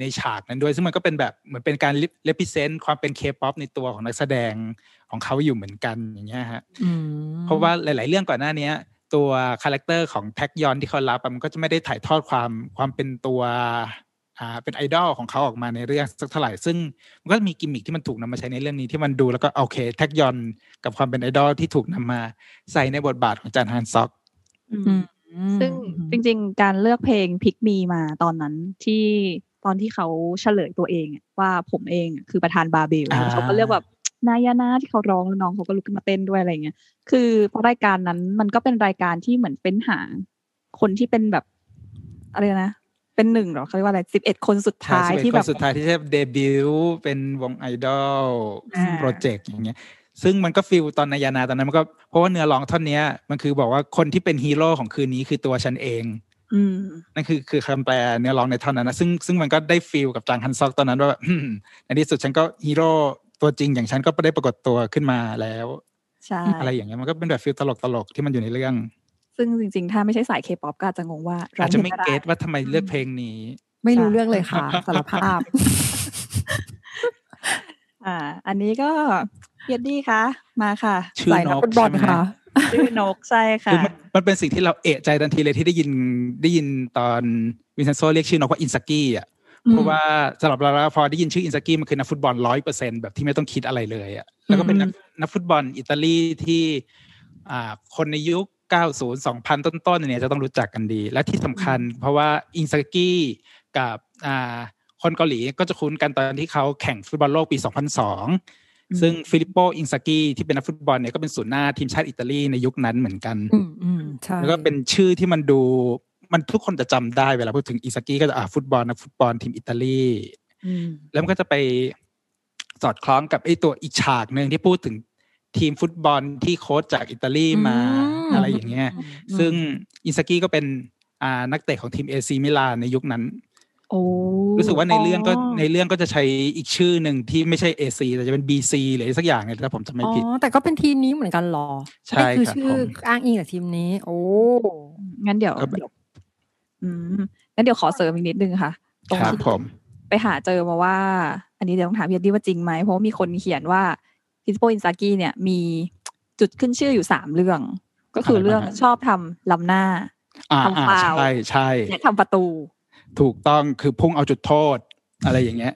ในฉากนั้นด้วยซึ่งมันก็เป็นแบบเหมือนเป็นการเรพรีเซนต์ความเป็น K-pop ในตัวของนักแสดงของเขาอยู่เหมือนกันอย่างเงี้ยฮะเพราะว่าหลายๆเรื่องก่อนหน้านี้ตัวคาแรคเตอร์ของแท็กยอนที่เขารับมันก็จะไม่ได้ถ่ายทอดความความเป็นตัวอ่าเป็นไอดอลของเขาออกมาในเรื่องสักเท่าไหร่ซึ่งมันก็มีกิมมิคที่มันถูกนำมาใช้ในเรื่องนี้ที่มันดูแล้วก็โอเคแท็กยอนกับความเป็นไอดอลที่ถูกนำมาใส่ในบทบาทของจานฮันซอกซึ่งจริงๆการเลือกเพลงพิกมีมาตอนนั้นที่ตอนที่เขาเฉลยตัวเองว่าผมเองคือประธานบาเบลเขาก็เลือกแบบนายานาที่เขาร้องแล้วน้องเขาก็ลุกขึ้นมาเต้นด้วยอะไรเงี้ยคือเพราะรายการนั้นมันก็เป็นรายการที่เหมือนเป็นหาคนที่เป็นแบบอะไรนะเป็นหนึ่งหรอเขาเรียกว่าอะไรสิบเอ็ดคนสุดท้ายที่แบบสุดท้ายที่จะเดบิวต์เป็นวงไอดอลโปรเจกต์อย่างเงี้ยซึ่งมันก็ฟีลตอนนายานาตอนนั้นมันก็เพราะว่าเนื้อร้องท่อนนี้มันคือบอกว่าคนที่เป็นฮีโร่ของคืนนี้คือตัวฉันเองนั่นคือคือคำแปลเนื้อร้องในท่อนนั้นนะซึ่งซึ่งมันก็ได้ฟีลกับจางฮันซอกตอนนั้นว่าในที่สุดฉันก็ฮีโร่ตัวจริงอย่างฉันก็ได้ปรากฏตัวขึ้นมาแล้วอะไรอย่างเงี้ยมันก็เป็นแบบฟีลตลกๆที่มันอยู่ในเรื่องซึ่งจริงๆถ้าไม่ใช่สาย K-pop ก็อาจจะงงว่าอาจจะไม่เก็ทว่าทำไมเลือกเพลงนี้ไม่รู้เรื่องเลยค่ะสารภาพอ่าอันนี้ก็เย็ดดี้คะมาค่ะใส่นักฟุตบอลค่ะชื่อนกใช่ค่ะมันเป็นสิ่งที่เราเอะใจทันทีเลยที่ได้ยินได้ยินตอนวินเซนโซเรียกชื่อนกว่าอินซากี้อ่ะเพราะว่าสำหรับเราพอได้ยินชื่ออินซากี้มันคือนักฟุตบอล ร้อยเปอร์เซ็นต์ แบบที่ไม่ต้องคิดอะไรเลยอ่ะแล้วก็เป็นนักฟุตบอลอิตาลีที่อ่าคนในยุคเก้าสิบ สองพัน ต้นๆเนี่ยจะต้องรู้จักกันดีและที่สำคัญเพราะว่าอินซากี้กับอ่าคนเกาหลีก็จะคุ้นกันตอนที่เขาแข่งฟุตบอลโลกปีสองพันสองซึ่งฟิลิปโปอินซากิที่เป็นนักฟุตบอลเนี่ยก็เป็นศูนย์หน้าทีมชาติอิตาลีในยุคนั้นเหมือนกันแล้วก็เป็นชื่อที่มันดูมันทุกคนจะจำได้เวลาพูดถึงอินซากิก็จะอ่าฟุตบอลนักฟุตบอลทีมอิตาลีแล้วมันก็จะไปสอดคล้องกับไอ้ตัวอีกฉากนึงที่พูดถึงทีมฟุตบอลที่โค้ชจากอิตาลีมาอะไรอย่างเงี้ยซึ่งอินซากิก็เป็นอ่านักเตะของทีมเอซีมิลานในยุคนั้นรู้สึกว่าในเรื่องก็ในเรื่องก็จะใช้อีกชื่อหนึ่งที่ไม่ใช่ เอ ซี แต่จะเป็น บี ซี หรือสักอย่างเนี่ยถ้าผมจำไม่ผิดอ๋อแต่ก็เป็นทีมนี้เหมือนกันหรอใช่คือชื่ออ้างอิงจากทีมนี้โอ้งั้นเดี๋ยวอืมงั้นเดี๋ยวขอเสริมอีกนิดนึงค่ะตรงที่ผมไปหาเจอมาว่าอันนี้เดี๋ยวต้องถามพี่ดิว่าจริงไหมเพราะมีคนเขียนว่าฮิปโปอินซากิเนี่ยมีจุดขึ้นชื่ออยู่สามเรื่องก็คือเรื่องชอบทำล้ำหน้าทำฟาวล์และทำประตูถูกต้องคือพุ่งเอาจุดโทษอะไรอย่างเงี้ย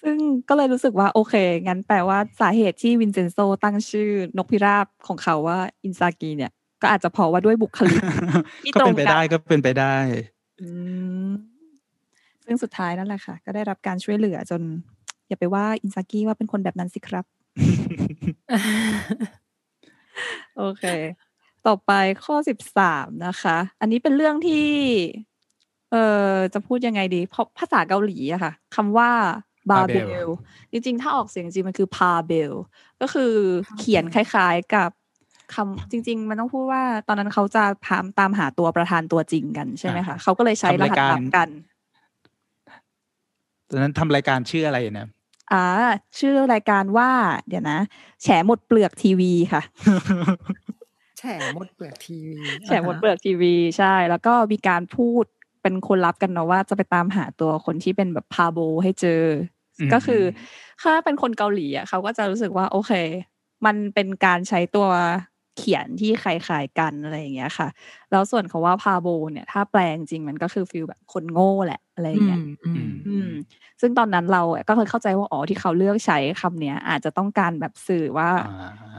ซึ่งก็เลยรู้สึกว่าโอเคงั้นแปลว่าสาเหตุที่วินเซนโซตั้งชื่อนกพิราบของเขาว่าอินซากิเนี่ยก็อาจจะเพราะว่าด้วยบุคลิกที่ตรงกันก็เป็นไปได้ก็เป็นไปได้ซึ่งสุดท้ายนั่นแหละค่ะก็ได้รับการช่วยเหลือจนอย่าไปว่าอินซากิว่าเป็นคนแบบนั้นสิครับโอเค ต่อไปข้อสิบสามนะคะอันนี้เป็นเรื่องที่เอ่อจะพูดยังไงดีเพราะภาษาเกาหลีอะค่ะคำว่าบาเบลจริงๆถ้าออกเสียงจริงมันคือพาเบลก็คือเขียนคล้ายๆกับคำจริงๆมันต้องพูดว่าตอนนั้นเขาจะพามตามหาตัวประธานตัวจริงกันใช่ไหมคะเขาก็เลยใช้รหัสลับกันตอนนั้นทำรายการชื่ออะไรนะอ่าชื่อรายการว่าเดี๋ยวนะแฉหมดเปลือกทีวีค่ะแฉหมดเปลือกทีวีแฉหมดเปลือกทีวีใช่แล้วก็มีการพูดเป็นคนรับกันเนาะว่าจะไปตามหาตัวคนที่เป็นแบบพาโบให้เจอก็คือถ้าเป็นคนเกาหลีอ่ะเขาก็จะรู้สึกว่าโอเคมันเป็นการใช้ตัวเขียนที่คล้ายๆกันอะไรอย่างเงี้ยค่ะแล้วส่วนเขาว่าพาโบเนี่ยถ้าแปลจริงมันก็คือฟีลแบบคนโง่แหละอะไรอย่างเงี้ยซึ่งตอนนั้นเราก็เคยเข้าใจว่าอ๋อที่เขาเลือกใช้คำเนี้ยอาจจะต้องการแบบสื่อว่า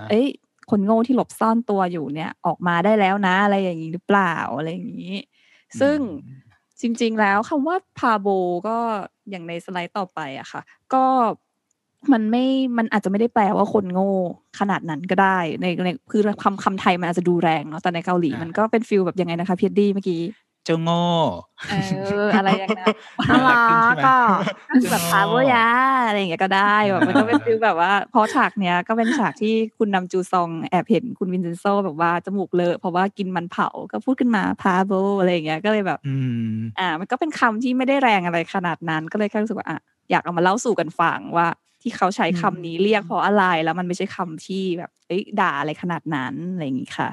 เอ้ยคนโง่ที่หลบซ่อนตัวอยู่เนี่ยออกมาได้แล้วนะอะไรอย่างงี้หรือเปล่าอะไรอย่างงี้ซึ่งจริงๆแล้วคำว่าพาโบก็อย่างในสไลด์ต่อไปอะค่ะก็มันไม่มันอาจจะไม่ได้แปลว่าคนโง่ขนาดนั้นก็ได้ในในคือคำคำไทยมันอาจจะดูแรงเนาะแต่ในเกาหลีมันก็เป็นฟิลแบบยังไงนะคะพีดี้เมื่อกี้เจ้าโง่เอออะไรอย่างนั้นอะไรก็แบบพาโบยาอะไรอย่างเงี้ยก็ได้แบบมันก็เป็นฟิลแบบว่าพอฉากเนี้ยก็เป็นฉากที่คุณนำจูซองแอบเห็นคุณวินเซนโซแบบว่าจมูกเลอะเพราะว่ากินมันเผาก็พูดขึ้นมาพาโบอะไรอย่างเงี้ยก็เลยแบบอ่ามันก็เป็นคำที่ไม่ได้แรงอะไรขนาดนั้นก็เลยแค่รู้สึกว่าอ่ะอยากเอามาเล่าสู่กันฟังว่าที่เขาใช้คำนี้เรียกเพราะอะไรแล้วมันไม่ใช่คำที่แบบเอ้ยด่าอะไรขนาดนั้นอะไรอย่างนี้ค่ะ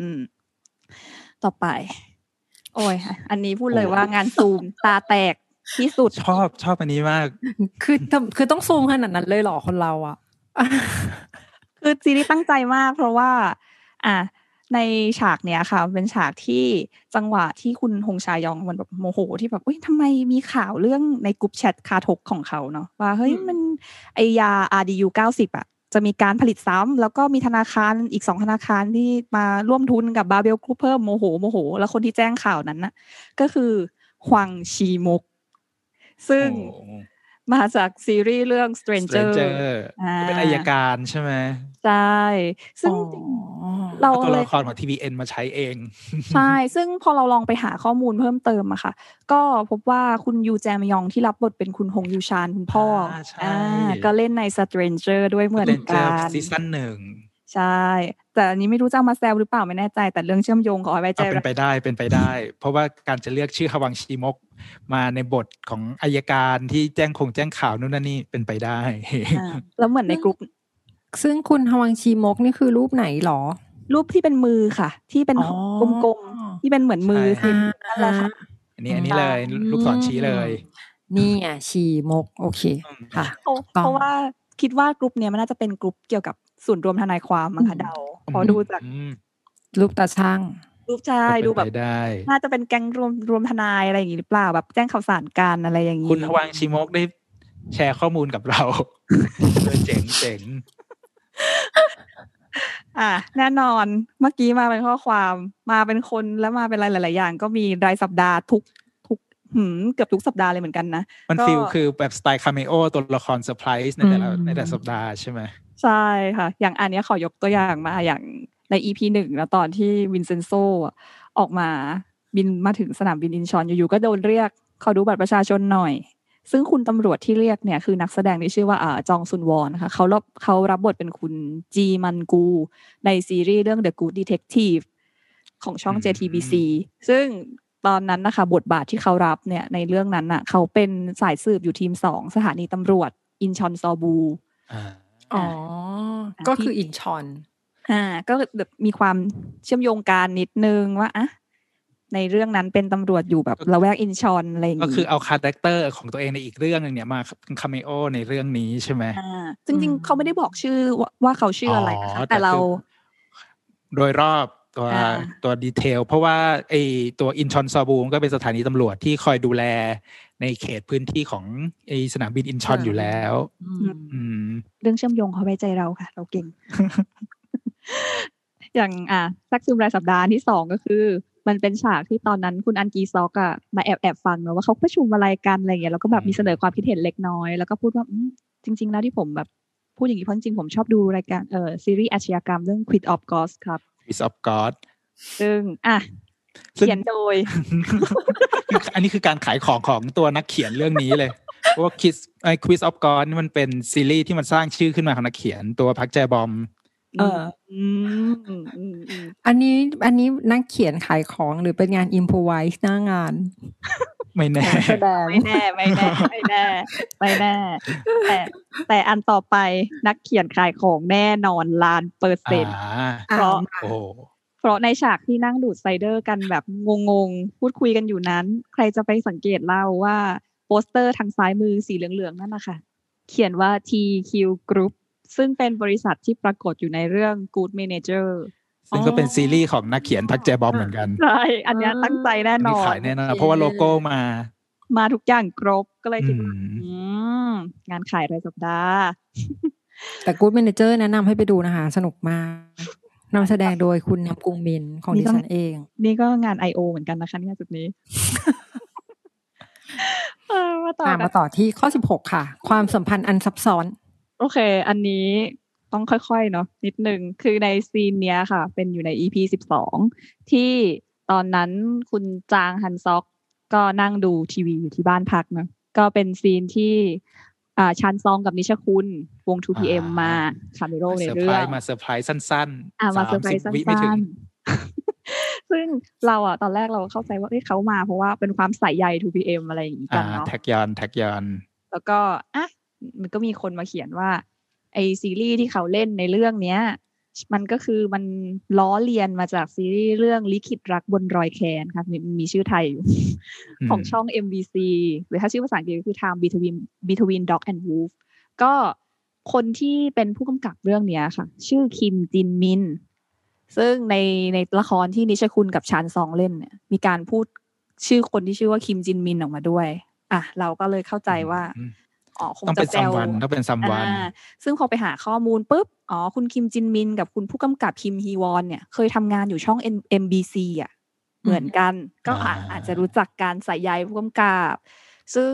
อืมต่อไปโอ้ยอันนี้พูดเลยว่างานซูมตาแตกที่สุดชอบชอบอันนี้มากคือคือต้องซูมขนาดนั้นเลยเหรอคนเราอ่ะคือซีรีส์ตั้งใจมากเพราะว่าอ่ะในฉากเนี้ยค่ะเป็นฉากที่จังหวะที่คุณฮงชายองมันแบบโมโหที่แบบเอ้ยทำไมมีข่าวเรื่องในกลุ่มแชทคาทกของเขาเนาะว่าเฮ้ยมันไอยา อาร์ ดี ยู เก้าสิบ อ่ะจะมีการผลิตซ้ำแล้วก็มีธนาคารอีกสองธนาคารที่มาร่วมทุนกับบาเบลกรุ๊ปเพิ่มโมโหโมโหแล้วคนที่แจ้งข่าวนั้นน่ะก็คือฮวังชีมุกซึ่งมาจากซีรีส์เรื่อง Stranger เป็นอัยการใช่ไหมใช่ซึ่งเราเอาตัวละครของ ที วี เอ็น มาใช้เองใช่ซึ่งพอเราลองไปหาข้อมูลเพิ่มเติมอะค่ะก็พบว่าคุณยูแจมยองที่รับบทเป็นคุณฮงยูชานคุณพ่ออ่าก็เล่นใน Stranger ด้วยเหมือนกันซีซั่นหนึ่งใช่แต่อันนี้ไม่รู้จะมาแซวหรือเปล่าไม่แน่ใจแต่เรื่องเชื่อมโยงขอเอาไว้ใจเป็นไปได้เป็นไปได้เพราะว่าการจะเลือกชื่อฮวังชีมกมาในบทของอัยการที่แจ้งคงแจ้งข่าวนู่นนั่นนี่เป็นไปได้แล้วเหมือนในกลุ่มซึ่งคุณฮวังชีมกนี่คือรูปไหนหรอรูปที่เป็นมือค่ะที่เป็นกลมๆที่เป็นเหมือนมือสินั่นแหละค่ะอันนี้อันนี้เลยลูกศรชี้เลยนี่อ่ะชีมกโอเคค่ะเพราะว่าคิดว่ากลุ่มเนี้ยมันน่าจะเป็นกลุ่มเกี่ยวกับส่วนรวมทนายความมั้งคะเดาพอดูจากรูปตาช่างรูปชายดูแบบน่าจะเป็นแก๊งรวมรวมทนายอะไรอย่างนี้หรือเปล่าแบบแจ้งข่าวสารกันอะไรอย่างนี้คุณฮวังชีมกได้แชร์ข้อมูลกับเราเจ๋งเจ๋งอ่ะแน่นอนเมื่อกี้มาเป็นข้อความมาเป็นคนแล้วมาเป็นอะไรหลายๆอย่างก็มีรายสัปดาห์ทุกทุกหืมเกือบทุกสัปดาห์เลยเหมือนกันนะมันฟีลคือแบบสไตล์คาเมโอตัวละครเซอร์ไพรส์ในแต่ละในแต่ละสัปดาห์ใช่ไหมใช่ค่ะอย่างอันนี้ขอยกตัวอย่างมาอย่างใน อี พี หนึ่งนะตอนที่วินเซนโซออกมาบินมาถึงสนามบินอินชอนอยู่ๆก็โดนเรียกขอดูบัตรประชาชนหน่อยซึ่งคุณตำรวจที่เรียกเนี่ยคือนักแสดงที่ชื่อว่าอ่าจองซุนวอนนะคะเขารับเขารับบทเป็นคุณจีมันกูในซีรีส์เรื่อง The Good Detective ของช่อง เจ ที บี ซี ซึ่งตอนนั้นนะคะบทบาทที่เขารับเนี่ยในเรื่องนั้นน่ะเขาเป็นสายสืบอยู่ทีมสองสถานีตำรวจอินชอนซอบูอ๋อก็คืออินชอนอ่าก็แบบมีความเชื่อมโยงกันนิดนึงว่าอะในเรื่องนั้นเป็นตำรวจอยู่แบบละแวกอินชอนอะไรอย่างนี้ก็คือเอาคาแรคเตอร์ของตัวเองในอีกเรื่องนึงเนี่ยมาเป็นคาเมโอในเรื่องนี้ใช่ไหมอ่าจริงๆเขาไม่ได้บอกชื่อว่าเขาชื่ออะไรนะคะแต่เราโดยรอบตัวตัวดีเทลเพราะว่าไอตัวอินชอนซอบูมก็เป็นสถานีตำรวจที่คอยดูแลในเขตพื้นที่ของไอสนามบินอินชอนอยู่แล้วเรื่องเชื่อมโยงเขาไว้ใจเราค่ะเราเก่งอย่างอ่ะซักซึมรายสัปดาห์ที่สองก็คือมันเป็นฉากที่ตอนนั้นคุณอันกีซอกอะมาแอบแอบฟังเนอะว่าเขาประชุมอะไรกันอะไรเงี้ยแล้วก็แบบมีเสนอความคิดเห็นเล็กน้อยแล้วก็พูดว่าจริงๆแล้วที่ผมแบบพูดอย่างนี้เพราะจริงๆผมชอบดูรายการเอ่อซีรีส์อาชญากรรมเรื่อง Quid of God ครับ Quid of God ซึ่งอ่ะเขียนโดยอันนี้คือการขายของของตัวนักเขียนเรื่องนี้เลยเพราะว่า Quiz ไอ้ Quiz of God มันเป็นซีรีส์ที่มันสร้างชื่อขึ้นมาของนักเขียนตัวพักแจบอมเอออันนี้อันนี้นักเขียนขายของหรือเป็นงาน improvise หน้างานไม่แน่ไม่แน่ไม่แน่ไม่แน่ไม่แน่แต่แต่อันต่อไปนักเขียนขายของแน่นอนล้านเปอร์เซ็นต์เพราะเพราะในฉากที่นั่งดูดไซเดอร์กันแบบงงๆพูดคุยกันอยู่นั้นใครจะไปสังเกตเล่าว่าโปสเตอร์ทางซ้ายมือสีเหลืองๆนั่นนะคะเขียนว่า ที คิว Group ซึ่งเป็นบริษัทที่ปรากฏอยู่ในเรื่อง Good Manager ซึ่งก็เป็นซีรีส์ของนักเขียนพักแจบอมเหมือนกันใช่อันนี้ตั้งใจแน่นอนขายแน่นอนเพราะว่าโลโก้มามาทุกอย่างครบก็เลยคิดว่างานขายรายสัปดาห์แต่ Good Manager แนะนำให้ไปดูนะคะสนุกมากนำแสดงโดยคุณยำกุงมินของดิฉันเองนี่ก็งาน ไอ โอ เหมือนกันนะคะเนี่ยจุดนี้มาต่อมาต่อที่ข้อสิบหกค่ะความสัมพันธ์อันซับซ้อนโอเคอันนี้ต้องค่อยๆเนาะนิดนึงคือในซีนเนี้ยค่ะเป็นอยู่ใน อี พี สิบสองที่ตอนนั้นคุณจางฮันซอกก็นั่งดูทีวีอยู่ที่บ้านพักเนาะก็เป็นซีนที่อ่าชันซองกับนิชคุณวง ทู พี เอ็ม มาคาเมโร่ในเรื่องมาเซอร์ไพรส์สั้นๆอ่ามาเซอร์ไพรส์สั้นๆซึ่งเราอ่ะตอนแรกเราเข้าใจว่าเอ้ยเขามาเพราะว่าเป็นความใส่ใย ทู พี เอ็ม อะไรอย่างงี้กันเนาะแท็กยอนแท็กยอนแล้วก็อ่ะมันก็มีคนมาเขียนว่าไอซีรีส์ที่เขาเล่นในเรื่องเนี้ยมันก็คือมันล้อเลียนมาจากซีรีส์เรื่องลิขิตรักบนรอยแคนค่ะมีชื่อไทยอยู่ของช่อง เอ็ม บี ซี หรือถ้าชื่อภาษาอังกฤษก็คือ Time Between Between Dog and Wolf ก็คนที่เป็นผู้กำกับเรื่องนี้ค่ะชื่อคิมจินมินซึ่งในในละครที่นิชคุณกับชานซองเล่นเนี่ยมีการพูดชื่อคนที่ชื่อว่าคิมจินมินออกมาด้วยอ่ะเราก็เลยเข้าใจว่าอ๋อคงจะแซวต้องเป็นซัมวันซึ่งพอไปหาข้อมูลปุ๊บอ๋อคุณคิมจินมินกับคุณผู้กำกับคิมฮีวอนเนี่ยเคยทำงานอยู่ช่อง เอ็ม บี ซี อ่ะเหมือนกันก็อาจจะรู้จักการใส่ใยผู้กำกับซึ่ง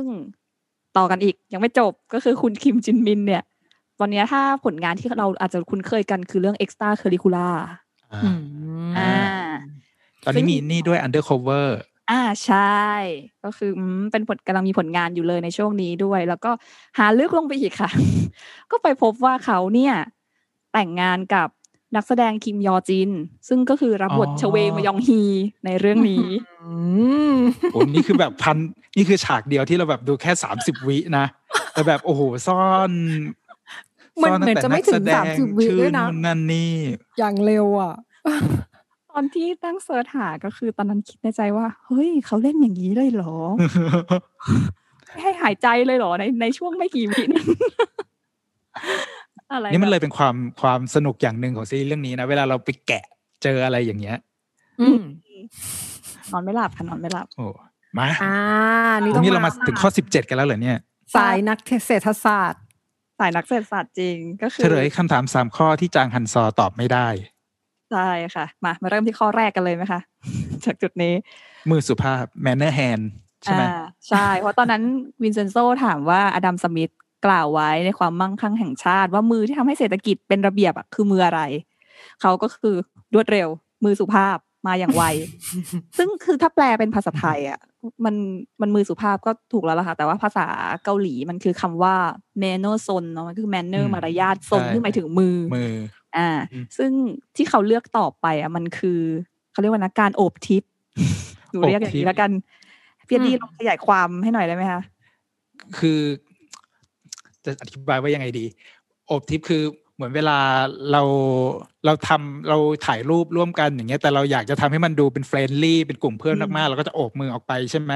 ต่อกันอีกยังไม่จบก็คือคุณคิมจินมินเนี่ยตอนนี้ถ้าผลงานที่เราอาจจะคุ้นเคยกันคือเรื่อง Extracurricular อ่าตอนนี้มีนี่ด้วย Undercoverอ่าใช่ก็คือเป็นผลกำลังมีผลงานอยู่เลยในช่วงนี้ด้วยแล้วก็หาลึกลงไปอีกค่ะ ก็ไปพบว่าเขาเนี่ยแต่งงานกับนักแสดงคิมยอจินซึ่งก็คือรับบทชเวมยองฮีในเรื่องนี้โอ้นี่คือแบบพันนี่คือฉากเดียวที่เราแบบดูแค่สามสิบวินะแต่แบบโอ้โหซ่อนมันเหมือนจะไม่ถึงสามสิบวิด้วยนะนั่นนี่อย่างเร็วอ่ะ ตอนที่ตั้งเสิร์ชหาก็คือตอนนั้นคิดในใจว่าเฮ้ยเขาเล่นอย่างนี้เลยเหรอ ให้หายใจเลยเหรอในในช่วงไม่กี่วินั้น อะไรนี่มันเลยเป็นความความสนุกอย่างหนึ่งของซีรีส์เรื่องนี้นะเวลาเราไปแกะเจออะไรอย่างเงี้ยนอนไม่หลับค่ะนอนไม่หลับโอ้มาอ่านี่ต้องเรามาถึงข้อสิบเจ็ดกันแล้วเหรอเนี่ยสายนักเศรษฐศาสตร์สายนักเศรษฐศาสตร์จริงก็คือเฉลยคำถามสามข้อที่จางฮันซอตอบไม่ได้ใช่ค่ะมามาเริ่มที่ข้อแรกกันเลยไหมคะจากจุดนี้มือสุภาพ manner hand ใช่ไหมใช่เพราะตอนนั้นวินเซนโซถามว่าอดัมสมิธกล่าวไว้ในความมั่งคั่งแห่งชาติว่ามือที่ทำให้เศรษฐกิจเป็นระเบียบอ่ะคือมืออะไรเขาก็คือรวดเร็วมือสุภาพมาอย่างไว ซึ่งคือถ้าแปลเป็นภาษาไทยอ่ะมันมันมือสุภาพก็ถูกแล้วล่ะค่ะแต่ว่าภาษาเกาหลีมันคือคำว่า manner son เนาะมันคือ manner มารยาท son ที่หมายถึงมืออ่าซึ่งที่เขาเลือกตอบไปอ่ะมันคือเขาเรียกว่านะการโอบทิพย์หนูเรียกอย่างนี้แล้วกันพี่นี่ลองขยายความให้หน่อยได้ไหมคะคือจะอธิบายว่ายังไงดีโอบทิพย์คือเหมือนเวลาเราเราทำเราถ่ายรูปร่วมกันอย่างเงี้ยแต่เราอยากจะทำให้มันดูเป็นเฟรนลี่เป็นกลุ่มเพื่อนมากๆเราก็จะโอบมือออกไปใช่ไหม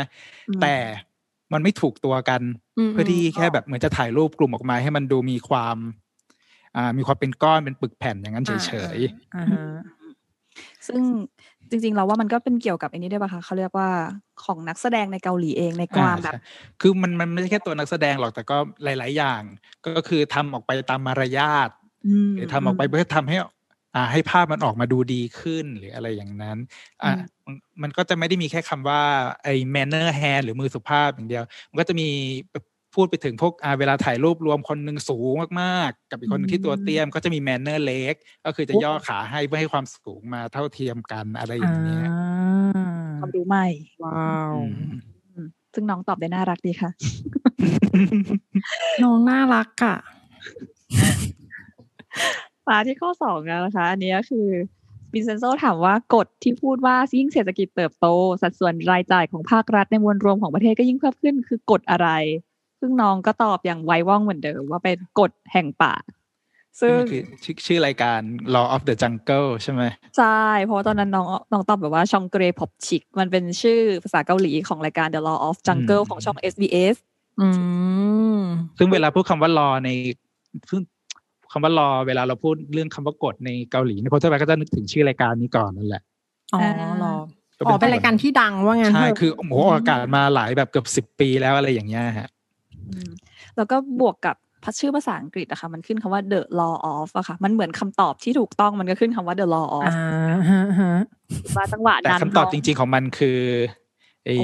แต่มันไม่ถูกตัวกันเพื่อที่แค่แบบเหมือนจะถ่ายรูปกลุ่มออกมาให้มันดูมีความอ่ามีความเป็นก้อนเป็นปึกแผ่นอย่างนั้นเฉยๆซึ่งจริงๆเราว่ามันก็เป็นเกี่ยวกับอันนี้ด้วยป่ะคะเขาเรียกว่าของนักแสดงในเกาหลีเองในความแบบคือมันมันไม่ใช่แค่ตัวนักแสดงหรอกแต่ก็หลายๆอย่างก็คือทำออกไปตามมารยาทหรือทำออกไปเพื่อทำให้อ่าให้ภาพมันออกมาดูดีขึ้นหรืออะไรอย่างนั้นอ่ามันก็จะไม่ได้มีแค่คำว่าไอ้ manner hand หรือมือสุภาพอย่างเดียวมันก็จะมี พูดไปถึงพวกเวลาถ่ายรูปรวมคนนึงสูงมากๆกับอีกคนนึงที่ตัวเตี้ยมก็จะมีแมนเนอร์เล็กก็คือจะย่อขาให้เพื่อให้ความสูงมาเท่าเทียมกันอะไรอย่างเงี้ยความรู้ใหม่ว้าวซึ่งน้องตอบได้น่ารักดีค่ะ น้องน่ารักค่ะมาที่ข้อสองแล้วนะคะอันนี้คือวินเซนโซถามว่ากฎที่พูดว่ายิ่งเศรษฐกิจเติบโตสัดส่วนรายจ่ายของภาครัฐในมวลรวมของประเทศก็ยิ่งเพิ่มขึ้นคือกฎอะไรซึ่งน้องก็ตอบอย่างไวว่องเหมือนเดิมว่าเป็นกฎแห่งป่าซึ่งชื่อชื่อรายการ Law of the Jungle ใช่ไหมใช่เพราะตอนนั้นน้องน้องตอบแบบว่าชองเกรพอบชิกมันเป็นชื่อภาษาเกาหลีของรายการ The Law of Jungle ของช่อง เอส บี เอส อืมซึ่งเวลาพูดคำว่ารอในคำว่ารอเวลาเราพูดเรื่องคำว่ากฎในเกาหลีเนี่ยพอทั่วไปก็จะนึกถึงชื่อรายการนี้ก่อนนั่นแหละอ๋อรออ๋อเป็นรายการที่ดังว่างั้นใช่คือโอ้โหอากาศมาหลายแบบเกือบสิบปีแล้วอะไรอย่างเงี้ยฮะแล้วก็บวกกับชื่อภาษาอังกฤษนะคะมันขึ้นคำว่า the law of อะค่ะมันเหมือนคำตอบที่ถูกต้องมันก็ขึ้นคำว่า the law of ว่าจังหวะนั้นแต่คำตอบจริงๆของมันคือไอ้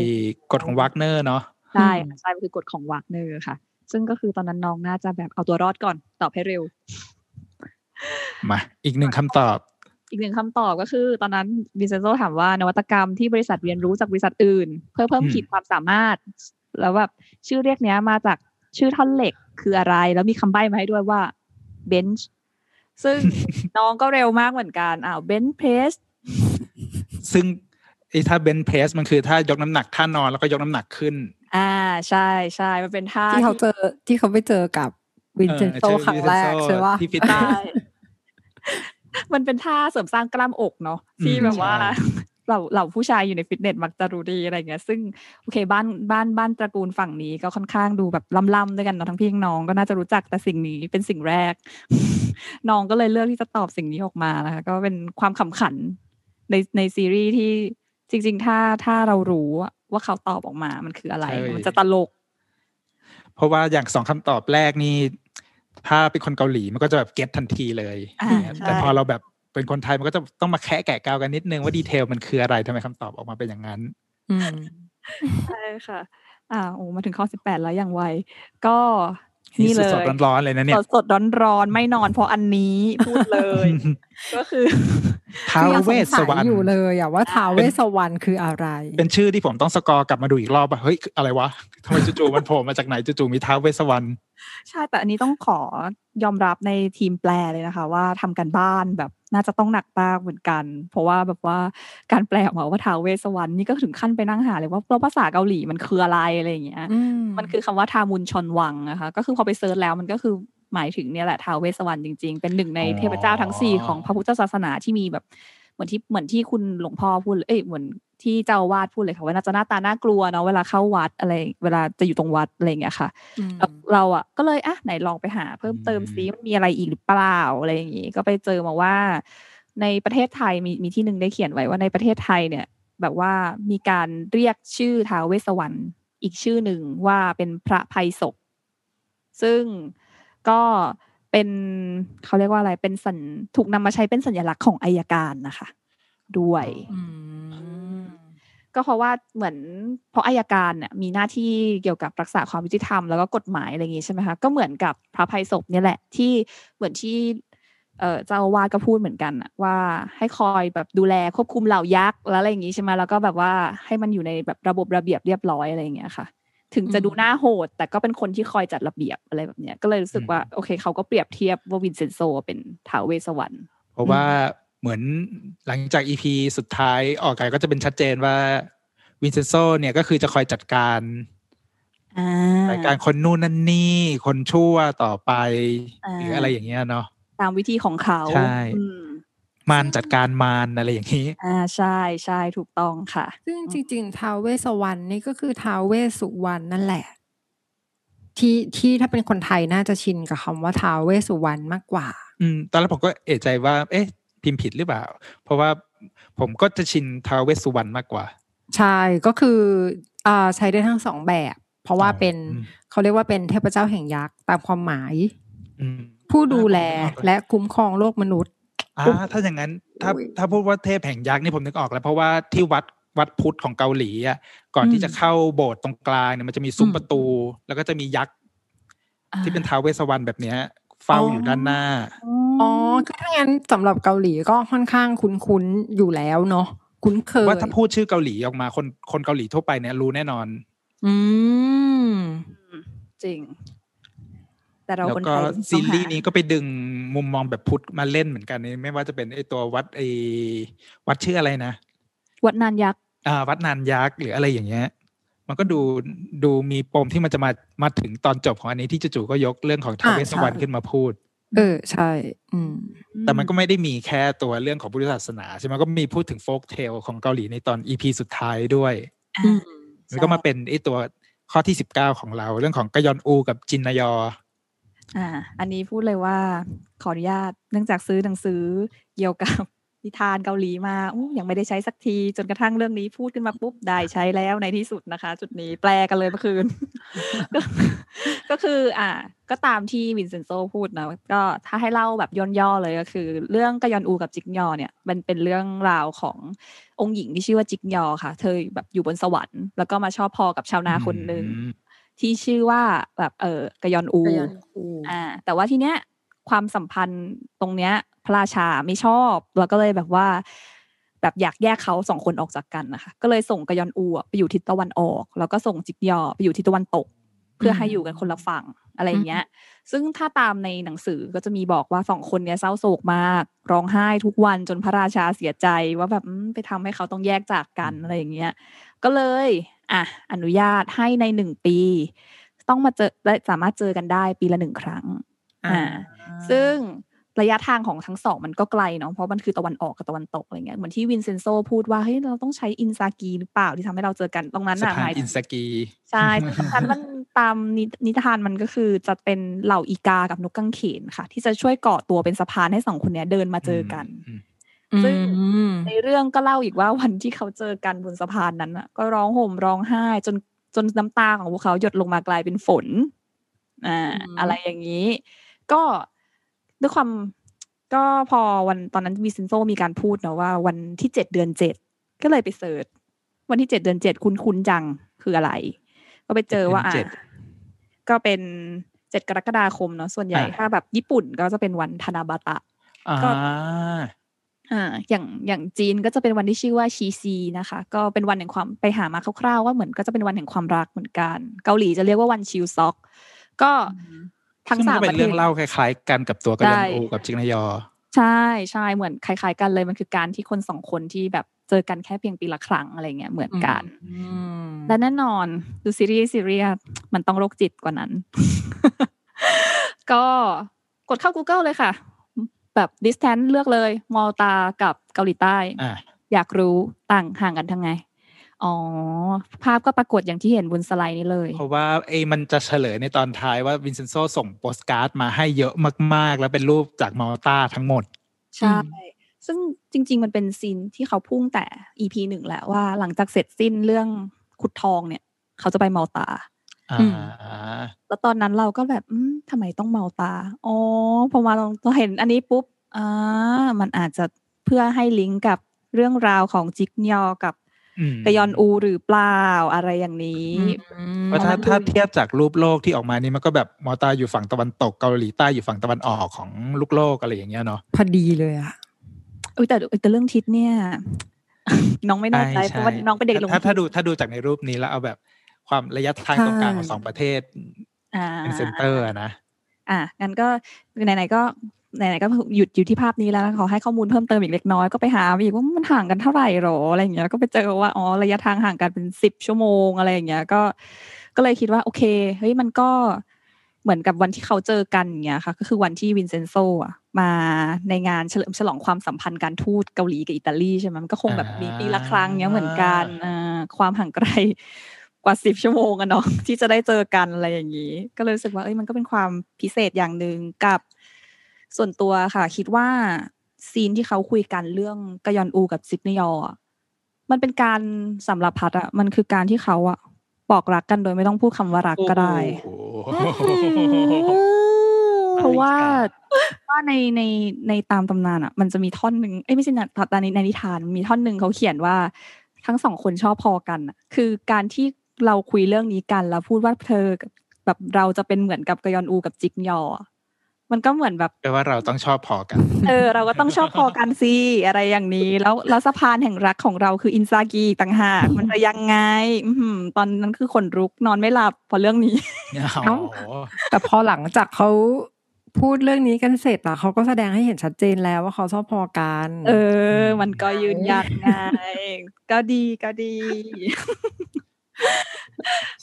กฎของวากเนอร์เนาะใช่ใช่คือกฎของวากเนอร์ค่ะซึ่งก็คือตอนนั้นน้องน่าจะแบบเอาตัวรอดก่อนตอบให้เร็วมาอีกหนึ่งคำตอบอีกหนึ่งคำตอบก็คือตอนนั้นวินเซนโซถามว่านวัตกรรมที่บริษัทเรียนรู้จากบริษัทอื่นเพื่อเพิ่มขีดความสามารถแล้วแบบชื่อเรียกเนี้ยมาจากชื่อท่อนเหล็กคืออะไรแล้วมีคำใบ้มาให้ด้วยว่า bench ซึ่ง น้องก็เร็วมากเหมือนกันอ้าว bench press ซึ่งไอ้ท่า bench press มันคือท่ายกน้ำหนักท่านอนแล้วก็ยกน้ำหนักขึ้นอ่าใช่ใช่มันเป็นท่าที่เขาเจอที่เขาไปเจอกับวินเซนโตครั้งแรกใช่ป่ะที่ฟิตใช่มันเป็นท่าเสริมสร้างกล้ามอกเนาะที่แบบว่าเราเราผู้ชายอยู่ในฟิตเนสมักจะรู้ดีอะไรเงี้ยซึ่งโอเคบ้านบ้านบ้านตระกูลฝั่งนี้ก็ค่อนข้างดูแบบล่ำๆด้วยกันเนาะทั้งพี่ทั้งน้องก็น่าจะรู้จักแต่สิ่งนี้เป็นสิ่งแรก น้องก็เลยเลือกที่จะตอบสิ่งนี้ออกมานะคะก็เป็นความขำขันในในซีรีส์ที่จริงๆถ้าถ้าเรารู้ว่าเขาตอบออกมามันคืออะไรมันจะตลกเพราะว่าอย่างสองคำตอบแรกนี่ถ้าเป็นคนเกาหลีมันก็จะแบบเก็ตทันทีเลยแต่พอเราแบบเป็นคนไทยมันก็จะต้องมาแคะแกะกาวกันนิดนึงว่าดีเทลมันคืออะไรทำไมคำตอบออกมาเป็นอย่างนั้นใช่ค่ะอ่าโอ้มาถึงข้อสิบแปดแล้วอย่างไวก็นี่เลยสดร้อนๆเลยนะเนี่ยสดๆร้อนๆไม่นอนเพราะอันนี้พูดเลยก็คือท้าวเวสสวรรค์อยู่เลยอ่ะว่าท้าวเวสสวรรค์คืออะไรเป็นชื่อที่ผมต้องสกอร์กลับมาดูอีกรอบอ่ะเฮ้ยอะไรวะทำไมจู่ๆมันโผล่มาจากไหนจู่ๆมีท้าวเวสสวรรค์ใช่แต่อันนี้ต้องขอยอมรับในทีมแปลเลยนะคะว่าทำกันบ้านแบบน่าจะต้องหนักมากเหมือนกันเพราะว่าแบบว่าการแปลออกมาว่าท้าวเวสสวรรค์นี่ก็ถึงขั้นไปนั่งหาเลยว่าภาษาเกาหลีมันคืออะไรอะไรอย่างเงี้ยมันคือคำว่าทามุนชอนวังนะคะก็คือพอไปเซิร์ชแล้วมันก็คือหมายถึงเนี่ยแหละท้าวเวสสวรรค์จริงๆเป็นหนึ่งในเทพเจ้าทั้งสี่ของพระพุทธศาสนาที่มีแบบเหมือนที่เหมือนที่คุณหลวงพ่อพูดเอ้ยเหมือนที่เจ้าวาดพูดเลยค่ะว่าน่าจะหน้าตาน่ากลัวเนาะเวลาเข้าวัดอะไรเวลาจะอยู่ตรงวัดอะไรอย่างเงี้ยค่ะเราอ่ะก็เลยอ่ะไหนลองไปหาเพิ่มเติมซิมันมีอะไรอีกหรือเปล่าอะไรอย่างงี้ก็ไปเจอมาว่าในประเทศไทยมีมีที่นึงได้เขียนไว้ว่าในประเทศไทยเนี่ยแบบว่ามีการเรียกชื่อท้าวเวสสวรรค์อีกชื่อนึงว่าเป็นพระไพศพซึ่งก็เป็นเขาเรียกว่าอะไรเป็นสัญถูกนำมาใช้เป็นสัญลักษณ์ของอัยการนะคะด้วยก็เพราะว่าเหมือนเพราะอัยการเนี่ยมีหน้าที่เกี่ยวกับรักษาความยุติธรรมแล้วก็กฎหมายอะไรอย่างงี้ใช่ไหมคะก็เหมือนกับพระไพศพเนี่ยแหละที่เหมือนที่เจ้าอาวาสก็พูดเหมือนกันว่าให้คอยแบบดูแลควบคุมเหล่ายักษ์แล้วอะไรอย่างงี้ใช่ไหมแล้วก็แบบว่าให้มันอยู่ในแบบระบบระเบียบเรียบร้อยอะไรอย่างเงี้ยค่ะถึงจะดูหน้าโหดแต่ก็เป็นคนที่คอยจัดระเบียบอะไรแบบเนี้ยก็เลยรู้สึกว่าโอเคเขาก็เปรียบเทียบว่าวินเซนโซเป็นท้าวเวสสวรรค์เพราะว่าเหมือนหลังจาก อี พี สุดท้ายออกไปก็จะเป็นชัดเจนว่าวินเซนโซเนี่ยก็คือจะคอยจัดการจัดการคนนู่นนั่นนี่คนชั่วต่อไปหรืออะไรอย่างเงี้ยเนาะตามวิธีของเขาใช่มารจัดการมารอะไรอย่างนี้อ่าใช่ใช่ถูกต้องค่ะซึ่งจริงๆท้าวเวสสวรรค์นี่ก็คือท้าวเวสสุวรรณนั่นแหละที่ที่ถ้าเป็นคนไทยน่าจะชินกับคำว่าท้าวเวสสุวรรณมากกว่าอืมตอนแรกผมก็เอะใจว่าเอ๊ะพิมพ์ผิดหรือเปล่าเพราะว่าผมก็จะชินท้าวเวสสุวรรณมากกว่าใช่ก็คืออ่าใช้ได้ทั้งสองแบบเพราะว่าเป็นเขาเรียกว่าเป็นเทพเจ้าแห่งยักษ์ตามความหมายผู้ดูแลและคุ้มครองโลกมนุษย์อ่าถ้าอย่างนั้นถ้าถ้าพูดว่าเทพแห่งยักษ์นี่ผมนึกออกแล้วเพราะว่าที่วัดวัดพุทธของเกาหลีอ่ะก่อนที่จะเข้าโบสถ์ตรงกลางเนี่ยมันจะมีซุ้มประตูแล้วก็จะมียักษ์ ที่เป็นท้าวเวสสวรรณแบบเนี้ยเฝ้าอยู่ด้านหน้าอ๋อคือถ้างั้นสำหรับเกาหลีก็ค่อนข้างคุ้นๆอยู่แล้วเนาะคุ้นเคยว่าถ้าพูดชื่อเกาหลีออกมาคนคนเกาหลีทั่วไปเนี่ยรู้แน่นอนอืมจริงแต่เราคนไทยซีรีส์นี้ก็ไปดึงมุมมองแบบพุทธมาเล่นเหมือนกันนี่ไม่ว่าจะเป็นไอ้ตัววัดไอ้วัดชื่ออะไรนะวัดนานยักษ์อ่าวัดนานยักษ์หรืออะไรอย่างเงี้ยมันก็ดูดูมีปมที่มันจะมามาถึงตอนจบของอันนี้ที่จู่ๆก็ยกเรื่องของท้าวเวสสวรรณขึ้นมาพูดเออใช่อืมแต่มันก็ไม่ได้มีแค่ตัวเรื่องของพุทธศาสนาใช่ไหมก็มีพูดถึงโฟกเทลของเกาหลีในตอน อี พี สุดท้ายด้วยอืมแล้วก็มาเป็นไอ้ตัวข้อที่สิบเก้าของเราเรื่องของกยอนอูกับจินนยออ่าอันนี้พูดเลยว่าขออนุญาตเนื่องจากซื้อหนังสือเกี่ยวกับนิทานเกาหลีมาอู้ยังไม่ได้ใช้สักทีจนกระทั่งเรื่องนี้พูดขึ้นมาปุ๊บได้ใช้แล้วในที่สุดนะคะจุดนี้แปลกันเลยเมื่อคืน ก็คืออ่าก็ตามที่วินเซนโซพูดนะก็ถ้าให้เล่าแบบย่อๆเลยก็คือเรื่องกยอนอูกับจิกยอเนี่ยมันเป็นเรื่องราวขององค์หญิงที่ชื่อว่าจิกยอค่ะเธอแบบอยู่บนสวรรค์แล้วก็มาชอบพอกับชาวนาคนนึงที่ชื่อว่าแบบเออกยอนอูอ่าแต่ว่าทีเนี้ยความสัมพันธ์ตรงเนี้ยพระราชาไม่ชอบแล้วก็เลยแบบว่าแบบอยากแยกเขาสองคนออกจากกันนะคะก็เลยส่งกยอนอูไปอยู่ทิศตะวันออกแล้วก็ส่งจิกยอไปอยู่ทิศตะวันตกเพื่อให้อยู่กันคนละฝั่งอะไรอย่างเงี้ยซึ่งถ้าตามในหนังสือก็จะมีบอกว่าสองคนเนี้ยเศร้าโศกมากร้องไห้ทุกวันจนพระราชาเสียใจว่าแบบไปทำให้เขาต้องแยกจากกันอะไรอย่างเงี้ยก็เลยอ่ะอนุญาตให้ในหนึ่งปีต้องมาเจอและสามารถเจอกันได้ปีละหนึ่งครั้งอ่าซึ่งระยะทางของทั้งสองมันก็ไกลเนาะเพราะมันคือตะวันออกกับตะวันตกอะไรเงี้ยเหมือนที่วินเซนโซพูดว่าเฮ้ยเราต้องใช้อินซากีหรือเปล่าที่ทำให้เราเจอกันตรงนั้นน่ะหมายอินซากีใช่สำคัญมันตามนิทานมันก็คือจะเป็นเหล่าอีกากับนกกังเขนค่ะที่จะช่วยเกาะตัวเป็นสะพานให้สองคนเนี้ยเดินมาเจอกันซึ่งในเรื่องก็เล่าอีกว่าวันที่เขาเจอกันบนสะพานนั้นน่ะก็ร้องห่มร้องไห้จนจนน้ำตาของพวกเขาหยดลงมากลายเป็นฝนอ่าอะไรอย่างนี้ก็ด้วยความก็พอวันตอนนั้นวินเซนโซมีการพูดเนาะว่าวันที่เจ็ดเดือนเจ็ดก็เลยไปเสิร์ชวันที่เจ็ดเดือนเจ็ดคุ้นๆจังคืออะไรก็ไปเจอว่าอ่ะก็เป็นเจ็ดกรกฎาคมเนาะส่วนใหญ่ถ้าแบบญี่ปุ่นก็จะเป็นวันทานาบาตะก็อ่าอย่างอย่างจีนก็จะเป็นวันที่ชื่อว่าชีซีนะคะก็เป็นวันแห่งความไปหามาคร่าวๆว่าเหมือนก็จะเป็นวันแห่งความรักเหมือนกันเกาหลีจะเรียกว่าวันชิลซ็อกก็ทั้งสามประเทศเป็นเรื่องเล่าคล้ายๆกันกับตัวกยอนอูกับจิกนยอใช่ใช่เหมือนคล้ายๆกันเลยมันคือการที่คนสองคนที่แบบเจอกันแค่เพียงปีละครั้งอะไรเงี้ยเหมือนกันและแน่นอนดูซีรีส์ซีรีส์มันต้องโรคจิตกว่านั้น ก็กดเข้า Google เลยค่ะแบบ distance เลือกเลยมัลตากับเกาหลีใต้ อ, อยากรู้ต่างห่างกันทางไงอ๋อภาพก็ปรากฏอย่างที่เห็นบนสไลด์นี้เลยเพราะว่าไอ้มันจะเฉลยในตอนท้ายว่าวินเซนโซส่งโปสการ์ดมาให้เยอะมากๆแล้วเป็นรูปจากมัลตาทั้งหมดใช่ซึ่งจริงๆมันเป็นซีนที่เขาพุ่งแต่ อี พี หนึ่งแหละว่าหลังจากเสร็จสิ้นเรื่องขุดทองเนี่ยเขาจะไปมัลตาแล้วตอนนั้นเราก็แบบทำไมต้องเมาตาอ๋อพอมาลองตัวเห็นอันนี้ปุ๊บอ่ามันอาจจะเพื่อให้ลิงก์กับเรื่องราวของจิกยอกับกยอนอูหรือเปล่าอะไรอย่างนี้เพราะถ้าถ้าเทียบจากรูปโลกที่ออกมานี่มันก็แบบเมาตาอยู่ฝั่งตะวันตกเกาหลีใต้อยู่ฝั่งตะวันออกของลูกโลกอะไรอย่างเงี้ยเนาะพอดีเลยอ่ะอุ้ยแต่แต่เรื่องทิศเนี่ยน้องไม่แน่ใจเพราะว่าน้องเป็นเด็กลงถ้าดูถ้าดูจากในรูปนี้แล้วเอาแบบความระยะทางตรงกลางของสองประเทศเป็นเซ็นเตอร์นะอ่ะงั้นก็ไหนๆก็ไหนๆก็หยุดอยู่ที่ภาพนี้แล้วขอให้ข้อมูลเพิ่มเติมอีกเล็กน้อยก็ไปหาอีกว่ามันห่างกันเท่าไหร่หรออะไรอย่างเงี้ยแล้วก็ไปเจอว่าอ๋อระยะทางห่างกันเป็นสิบชั่วโมงอะไรอย่างเงี้ยก็ก็เลยคิดว่าโอเคเฮ้ยมันก็เหมือนกับวันที่เขาเจอกันอย่างเงี้ยค่ะก็คือวันที่วินเซนโซอ่ะมาในงานเฉลิมฉลองความสัมพันธ์การทูตเกาหลีกับอิตาลีใช่ไหมมันก็คงแบบมีปีละครั้งเงี้ยเหมือนกันความห่างไกลกว่าสิบชั่วโมงกันเนาะที่จะได้เจอกันอะไรอย่างนี้ก็เลยรู้สึกว่าเอ้ยมันก็เป็นความพิเศษอย่างหนึ่งกับส่วนตัวค่ะคิดว่าซีนที่เขาคุยกันเรื่องกยอนอูกับจิกนยอมันเป็นการสำหรับพัดอะมันคือการที่เขาอะบอกรักกันโดยไม่ต้องพูดคำว่ารักก็ได้เพราะว่าว่าในในในตามตำนานอะมันจะมีท่อนนึงเอ้ยไม่ใช่นะตอนในนิทานมีท่อนนึงเขาเขียนว่าทั้งสองคนชอบพอกันคือการที่เราคุยเรื่องนี้กันแล้วพูดว่าเธอ แบบเราจะเป็นเหมือนกับกยอนอูกับจิกยอมันก็เหมือนแบบแปลว่าเราต้องชอบพอกันเออเราก็ต้องชอบพอกันสิอะไรอย่างนี้แล้วแล้วสะพานแห่งรักของเราคืออินซากิต่างหากมันจะยังไงตอนนั้นคือขนลุกนอนไม่หลับพอเรื่องนี้แต่พอหลังจากเขาพูดเรื่องนี้กันเสร็จอ่ะเขาก็แสดงให้เห็นชัดเจนแล้วว่าเขาชอบพอกันเออมันก็ยืนยันไงก็ดีก็ดี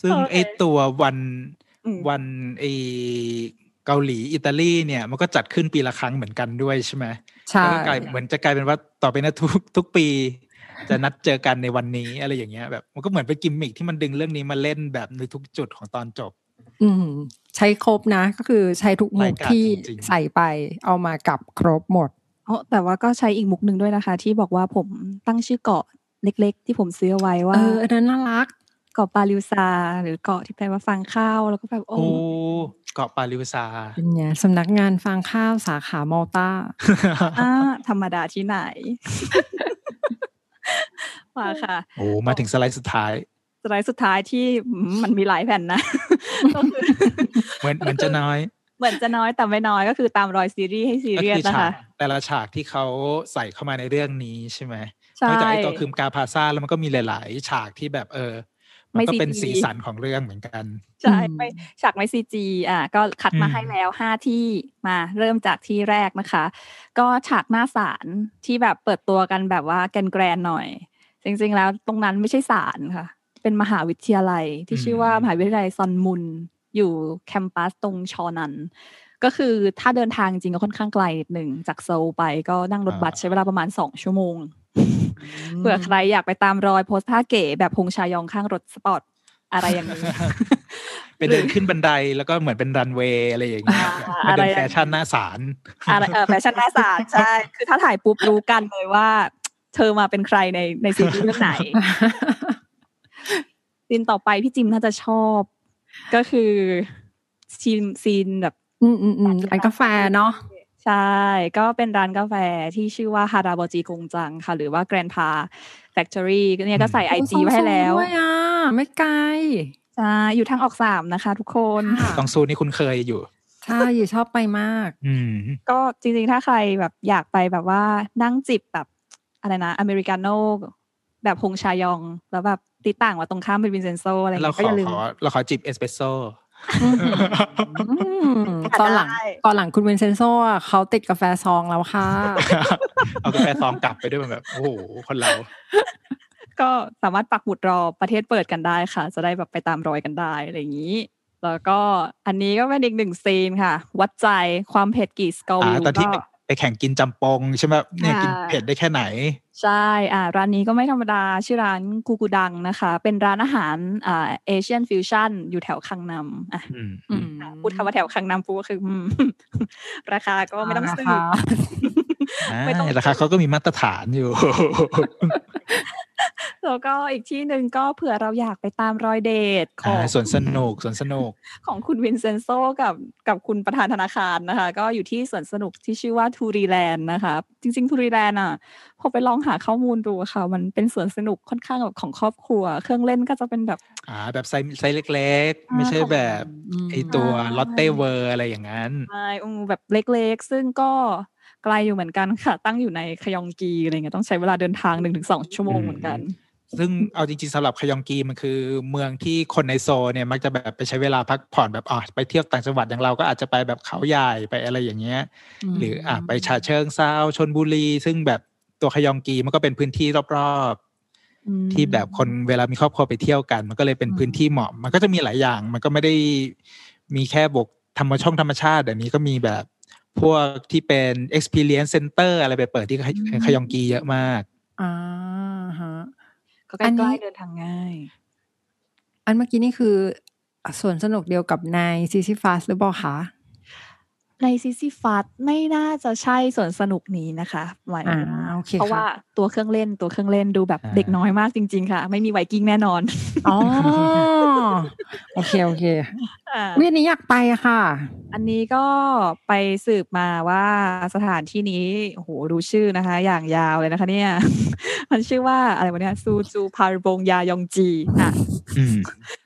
ซึ่งไอตัววันวันไอเกาหลีอิตาลีเนี่ยมันก็จัดขึ้นปีละครั้งเหมือนกันด้วยใช่ไหมใช่ก็กลายเหมือนจะกลายเป็นว่าต่อไปนะทุกทุกปีจะนัดเจอกันในวันนี้อะไรอย่างเงี้ยแบบมันก็เหมือนเป็นกิมมิคที่มันดึงเรื่องนี้มาเล่นแบบในทุกจุดของตอนจบอืมใช้ครบนะก็คือใช้ทุกมุกที่ใส่ไปเอามากับครบหมดอ๋อแต่ว่าก็ใช้อีกมุกนึงด้วยนะคะที่บอกว่าผมตั้งชื่อเกาะเล็กๆที่ผมซื้อไว้ว่าเอออันนั้นน่ารักเกาะปาลิวซาหรือเกาะที่แปลว่าฟางข้าวแล้วก็แบบโอ้เกาะปาลิวซาเป็นไงสำนักงานฟางข้าวสาขามัลตาอ่าธรรมดาที่ไหนมาค่ะโอ้มาถึงสไลด์สุดท้ายสไลด์สุดท้ายที่มันมีหลายแผ่นนะก็คือเหมือนเหมือนจะน้อยเหมือนจะน้อยแต่ไม่น้อยก็คือตามรอยซีรีส์ให้ซีเรียสนะคะแต่ละฉากที่เขาใส่เข้ามาในเรื่องนี้ใช่ไหมนอกจากไอ้ตัวคืมกาพาซาแล้วมันก็มีหลายๆฉากที่แบบเออมันก็เป็นสีสันของเรื่องเหมือนกันใช่ไม่ฉากไม่ซีจีอ่ะก็คัดมาให้แล้วห้าที่มาเริ่มจากที่แรกนะคะก็ฉากหน้าศาลที่แบบเปิดตัวกันแบบว่าแกรนๆหน่อยจริงๆแล้วตรงนั้นไม่ใช่ศาลค่ะเป็นมหาวิทยาลัยที่ชื่อว่ามหาวิทยาลัยซอนมุนอยู่แคมปัสตรงชอนันก็คือถ้าเดินทางจริงก็ค่อนข้างไกลนิดนึงจากโซลไปก็นั่งรถบัสใช้เวลาประมาณสองชั่วโมงเผื่อใครอยากไปตามรอยโพสท่าเก๋แบบพงชายองข้างรถสปอร์ตอะไรอย่างนี้เป็นเดินขึ้นบันไดแล้วก็เหมือนเป็นรันเวย์อะไรอย่างเงี้ยอะไรแฟชั่นหน้าศาลอะไรเออแฟชั่นหน้าศาลใช่คือถ้าถ่ายปุ๊บรู้กันเลยว่าเธอมาเป็นใครในในซีรีส์เรื่องไหนซีนต่อไปพี่จิมน่าจะชอบก็คือซีนซีนแบบอืมอืมอืมร้านกาแฟเนาะใช่ก็เป็นร้านกาแฟที่ชื่อว่าฮาราโบจิกงจังค่ะหรือว่าแกรนพาแฟคทอรี่เนี่ยก็ใส่ไอจีไว้ให้แล้วไม่ไกลอ่าอยู่ทางออกสามนะคะทุกคนตองซูนี่คุณเคยอยู่ใช่อยู่ชอบไปมากอืมก็จริงๆถ้าใครแบบอยากไปแบบว่านั่งจิบแบบอะไรนะอเมริกาโน่แบบพงชายองแล้วแบบติดต่างว่าตรงข้ามเป็นวินเซนโซอะไรอย่างเงี้ยก็อย่าลืมเราขอจิบเอสเปรสโซ่ตอนหลังตอนหลังคุณวินเซนโซเขาติดกาแฟซองแล้วค่ะเอากาแฟซองกลับไปด้วยแบบโอ้โหคนเราก็สามารถปักหมุดรอประเทศเปิดกันได้ค่ะจะได้แบบไปตามรอยกันได้อะไรอย่างนี้แล้วก็อันนี้ก็เป็นอีกหนึ่งซีนค่ะวัดใจความเผ็ดกี่สกอร์วิวก็ไปแข่งกินจำปองใช่ไหมเนี่ยกินเผ็ดได้แค่ไหนใช่อ่าร้านนี้ก็ไม่ธรรมดาชื่อร้านกูกูดังนะคะเป็นร้านอาหารอ่าเอเชียนฟิวชั่นอยู่แถวคังนัมอ่ะพูดคำว่าแถวคังนัมปุ๊บก็คือราคาก็ไม่ต้องซื้อไม่ต้องราคาเขาก็มีมาตรฐานอยู่แล้วก็อีกที่หนึ่งก็เผื่อเราอยากไปตามรอยเดทของสวนสนุกสวนสนุกของคุณวินเซนโซกับกับคุณประธานธนาคารนะคะก็อยู่ที่สวนสนุกที่ชื่อว่าทูรีแลนด์นะคะจริงๆทูรีแลนด์อ่ะผมไปลองหาข้อมูลดูค่ะมันเป็นสวนสนุกค่อนข้างแบบของครอบครัวเครื่องเล่นก็จะเป็นแบบอ่าแบบไซส์ไซส์เล็กๆไม่ใช่แบบไอตัวลอตเต้เวอร์อะไรอย่างนั้นใช่แบบเล็กๆซึ่งก็ไกลอยู่เหมือนกันค่ะตั้งอยู่ในขยองกีอะไรเงี้ยต้องใช้เวลาเดินทาง หนึ่งถึงสอง ชั่วโมงเหมือนกันซึ่งเอาจริงๆสำหรับขยองกีมันคือเมืองที่คนในโซเนี่ยมักจะแบบไปใช้เวลาพักผ่อนแบบอ๋อไปเที่ยวต่างจังหวัดอย่างเราก็อาจจะไปแบบเขาใหญ่ไปอะไรอย่างเงี้ยหรืออ่ะไปฉะเชิงเทราชลบุรีซึ่งแบบตัวขยองกีมันก็เป็นพื้นที่รอบๆที่แบบคนเวลามีครอบครัวไปเที่ยวกันมันก็เลยเป็นพื้นที่เหมาะมันก็จะมีหลายอย่างมันก็ไม่ได้มีแค่บกธรรมชาติธรรมชาติแบบนี้ก็มีแบบพวกที่เป็น experience center อะไรไปเปิดที่ขยองกีเยอะมากอ่าฮะก็ใกล้ๆเดินทางง่ายอันเมื่อกี้นี่คือส่วนสนุกเดียวกับในซิซิฟัสหรือเปล่าคะในซิซิฟัสไม่น่าจะใช่ส่วนสนุกนี้นะคะหมายถึงเพราะว่าตัวเครื่องเล่นตัวเครื่องเล่นดูแบบเด็กน้อยมากจริงๆค่ะไม่มีไวกิ้งแน่นอนอ๋อโอเคโอเคเรื่องนี้อยากไปค่ะอันนี้ก็ไปสืบมาว่าสถานที่นี้โอ้โหรู้ชื่อนะคะอย่างยาวเลยนะคะเนี่ยมันชื่อว่าอะไรวะเนี่ยซูจูพาร์บงยายองจีอ่ะ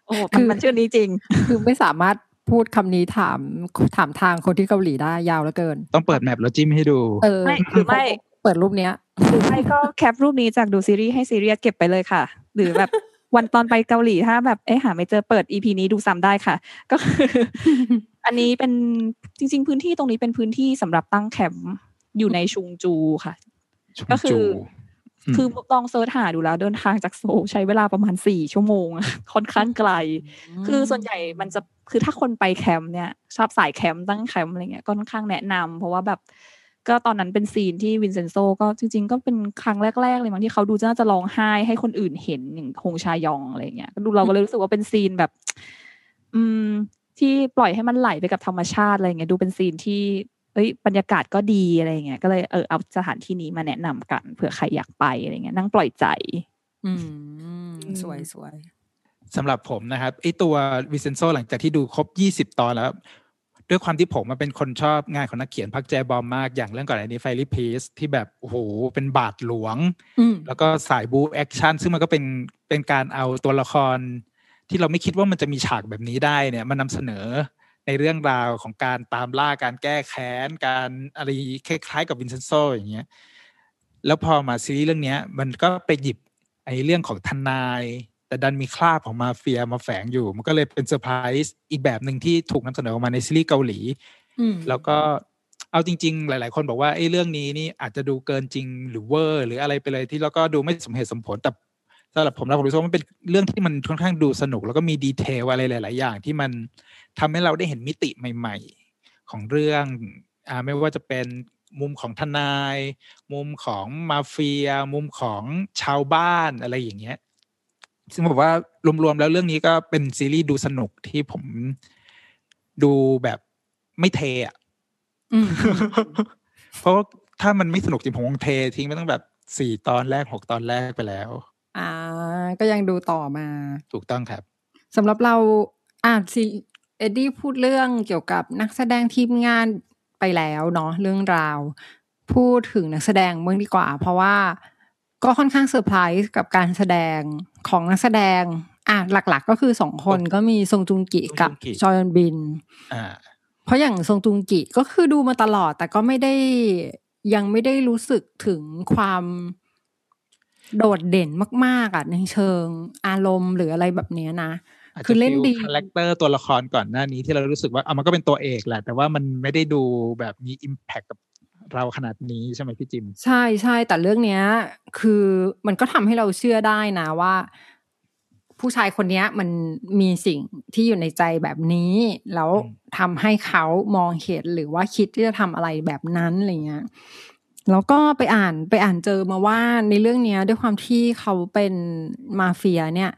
โอ อ้คือมันชื่อนี้จริงคือไม่สามารถพูดคำนี้ถามถามทางคนที่เกาหลีได้ยาวเหลือเกินต้องเปิดแมปแล้วจิ้มให้ดูเออไม่หรือไม่เปิดรูปเนี้ยหรือไม่ก็แคปรูปนี้จากดูซีรีส์ให้ซีเรียสเก็บไปเลยค่ะหรือแบบวันตอนไปเกาหลีถ้าแบบเอ๊ะหาไม่เจอเปิด อี พี นี้ดูซ้ำได้ค่ะก็คืออันนี้เป็นจริงๆพื้นที่ตรงนี้เป็นพื้นที่สำหรับตั้งแคมป์อยู่ในชุงจูค่ะก็คือคือลองเซิร์ชหาดูแล้วเดินทางจากโซลใช้เวลาประมาณสี่ชั่วโมงค่อนข้างไกลคือส่วนใหญ่มันจะคือถ้าคนไปแคมป์เนี่ยชอบสายแคมป์ตั้งแคมป์อะไรเงี้ยก็ค่อนข้างแนะนำเพราะว่าแบบก็ตอนนั้นเป็นซีนที่วินเซนโซก็จริงๆก็เป็นครั้งแรกๆเลยมั้งที่เขาดูน่าจะร้องไห้ให้คนอื่นเห็นอย่างฮงชายองอะไรเงี้ยดูเราก็เลยรู้สึกว่าเป็นซีนแบบอืมที่ปล่อยให้มันไหลไปกับธรรมชาติอะไรเงี้ยดูเป็นซีนที่เอ้ยบรรยากาศก็ดีอะไรเงี้ยก็เลยเออเอาสถานที่นี้มาแนะนำกันเผื่อใครอยากไปอะไรเงี้ยนั่งปล่อยใจอืมสวยสวยสำหรับผมนะครับไอตัววินเซนโซหลังจากที่ดูครบยี่สิบตอนแล้วด้วยความที่ผมมาเป็นคนชอบงานของนักเขียนพักแจบอมมากอย่างเรื่องก่อนอันนี้ไฟลิพีสที่แบบโอ้โหเป็นบาทหลวงแล้วก็สายบู๊แอคชั่นซึ่งมันก็เป็นเป็นการเอาตัวละครที่เราไม่คิดว่ามันจะมีฉากแบบนี้ได้เนี่ยมานำเสนอในเรื่องราวของการตามล่าการแก้แค้นการอะไรคล้ายๆกับวินเซนโซอย่างเงี้ยแล้วพอมาซีรีส์เรื่องนี้มันก็ไปหยิบไอ้เรื่องของทนายแต่ดันมีคราบของมาเฟียมาแฝงอยู่มันก็เลยเป็นเซอร์ไพรส์อีกแบบหนึ่งที่ถูกนำเสนอออกมาในซีรีส์เกาหลีแล้วก็เอาจริงๆหลายๆคนบอกว่าไอ้เรื่องนี้นี่อาจจะดูเกินจริงหรือเวอร์หรืออะไรไปเลยที่แล้วก็ดูไม่สมเหตุสมผลแต่สำหรับผมแล้วผมรู้สึกว่ามันเป็นเรื่องที่มันค่อนข้างดูสนุกแล้วก็มีดีเทลอะไรหลายๆอย่างที่มันทำให้เราได้เห็นมิติใหม่ๆของเรื่องอ่าไม่ว่าจะเป็นมุมของทนายมุมของมาเฟียมุมของชาวบ้านอะไรอย่างเงี้ยซึ่งผมว่ารวมๆแล้วเรื่องนี้ก็เป็นซีรีส์ดูสนุกที่ผมดูแบบไม่เทอ่ะ เพราะถ้ามันไม่สนุกจริงผมคงเททิ้งไปตั้งแบบสี่ตอนแรกหกตอนแรกไปแล้วอ่าก็ยังดูต่อมาถูกต้องครับสำหรับเราอ่าซีเอ็ดดี้พูดเรื่องเกี่ยวกับนักแสดงทีมงานไปแล้วเนาะเรื่องราวพูดถึงนักแสดงเมื่อดีกว่าเพราะว่าก็ค่อนข้างเซอร์ไพรส์กับการแสดงของนักแสดงอ่ะหลักๆก็คือสองคนก็มีซงจุงกิกับชอยอนบินอ่าเพราะอย่างซงจุงกิก็คือดูมาตลอดแต่ก็ไม่ได้ยังไม่ได้รู้สึกถึงความโดดเด่นมากๆอ่ะในเชิงอารมณ์หรืออะไรแบบนี้นะคือเล่นดีคาแรคเตอร์ตัวละครก่อนหน้านี้ที่เรารู้สึกว่าอ่ะมันก็เป็นตัวเอกแหละแต่ว่ามันไม่ได้ดูแบบมี impact กับเราขนาดนี้ใช่ไหมพี่จิมใช่ใช่แต่เรื่องเนี้ยคือมันก็ทำให้เราเชื่อได้นะว่าผู้ชายคนนี้มันมีสิ่งที่อยู่ในใจแบบนี้แล้วทำให้เขามองเห็นหรือว่าคิดที่จะทำอะไรแบบนั้นอะไรเงี้ยแล้วก็ไปอ่านไปอ่านเจอมาว่าในเรื่องเนี้ยด้วยความที่เขาเป็นมาเฟียเนี่ย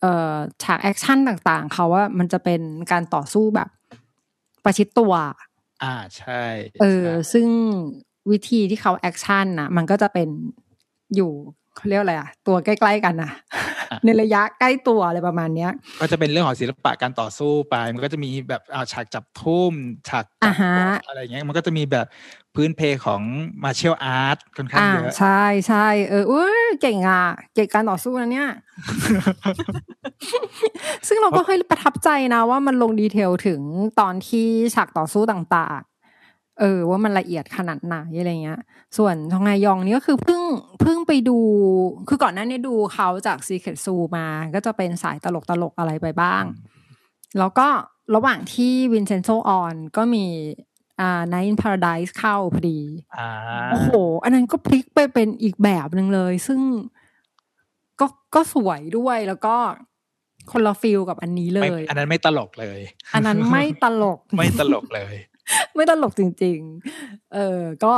เอ่อฉากแอคชั่นต่างๆเขาว่ามันจะเป็นการต่อสู้แบบประชิดตัวอ่าใช่เออซึ่งวิธีที่เขาแอคชั่นนะมันก็จะเป็นอยู่เขาเรียกอะไรอ่ะตัวใกล้ๆกันนะในระยะใกล้ตัวอะไรประมาณเนี้ยก็จะเป็นเรื่องของศิลปะการต่อสู้ไปมันก็จะมีแบบอ่าฉากจับทุ่มฉากอะไรอย่างเงี้ยมันก็จะมีแบบพื้นเพของมาร์เชียลอาร์ตค่อนข้างเยอะใช่ใช่เอออุ้ยเก่งอ่ะเก่งการต่อสู้นะเนี่ย ซึ่งเราก็เคยประทับใจนะว่ามันลงดีเทลถึงตอนที่ฉากต่อสู้ต่างๆเออว่ามันละเอียดขนาดไหนอะไรเงี้ยส่วนชองไงยองนี่ก็คือเพิ่งเพิ่งไปดูคือก่อนหน้านี้ดูเขาจาก Secret Zoo มาก็จะเป็นสายตลกตลกอะไรไปบ้างแล้วก็ระหว่างที่วินเซนโซออนก็มีอ่า Night in Paradise เข้าพอดีอ่าโอ้โหอันนั้นก็พลิกไปเป็นอีกแบบนึงเลยซึ่งก็ก็สวยด้วยแล้วก็คนละฟีลกับอันนี้เลยอันนั้นไม่ตลกเลยอันนั้นไม่ตลก ไม่ตลกเลย ไม่ตลกจริงๆเออก็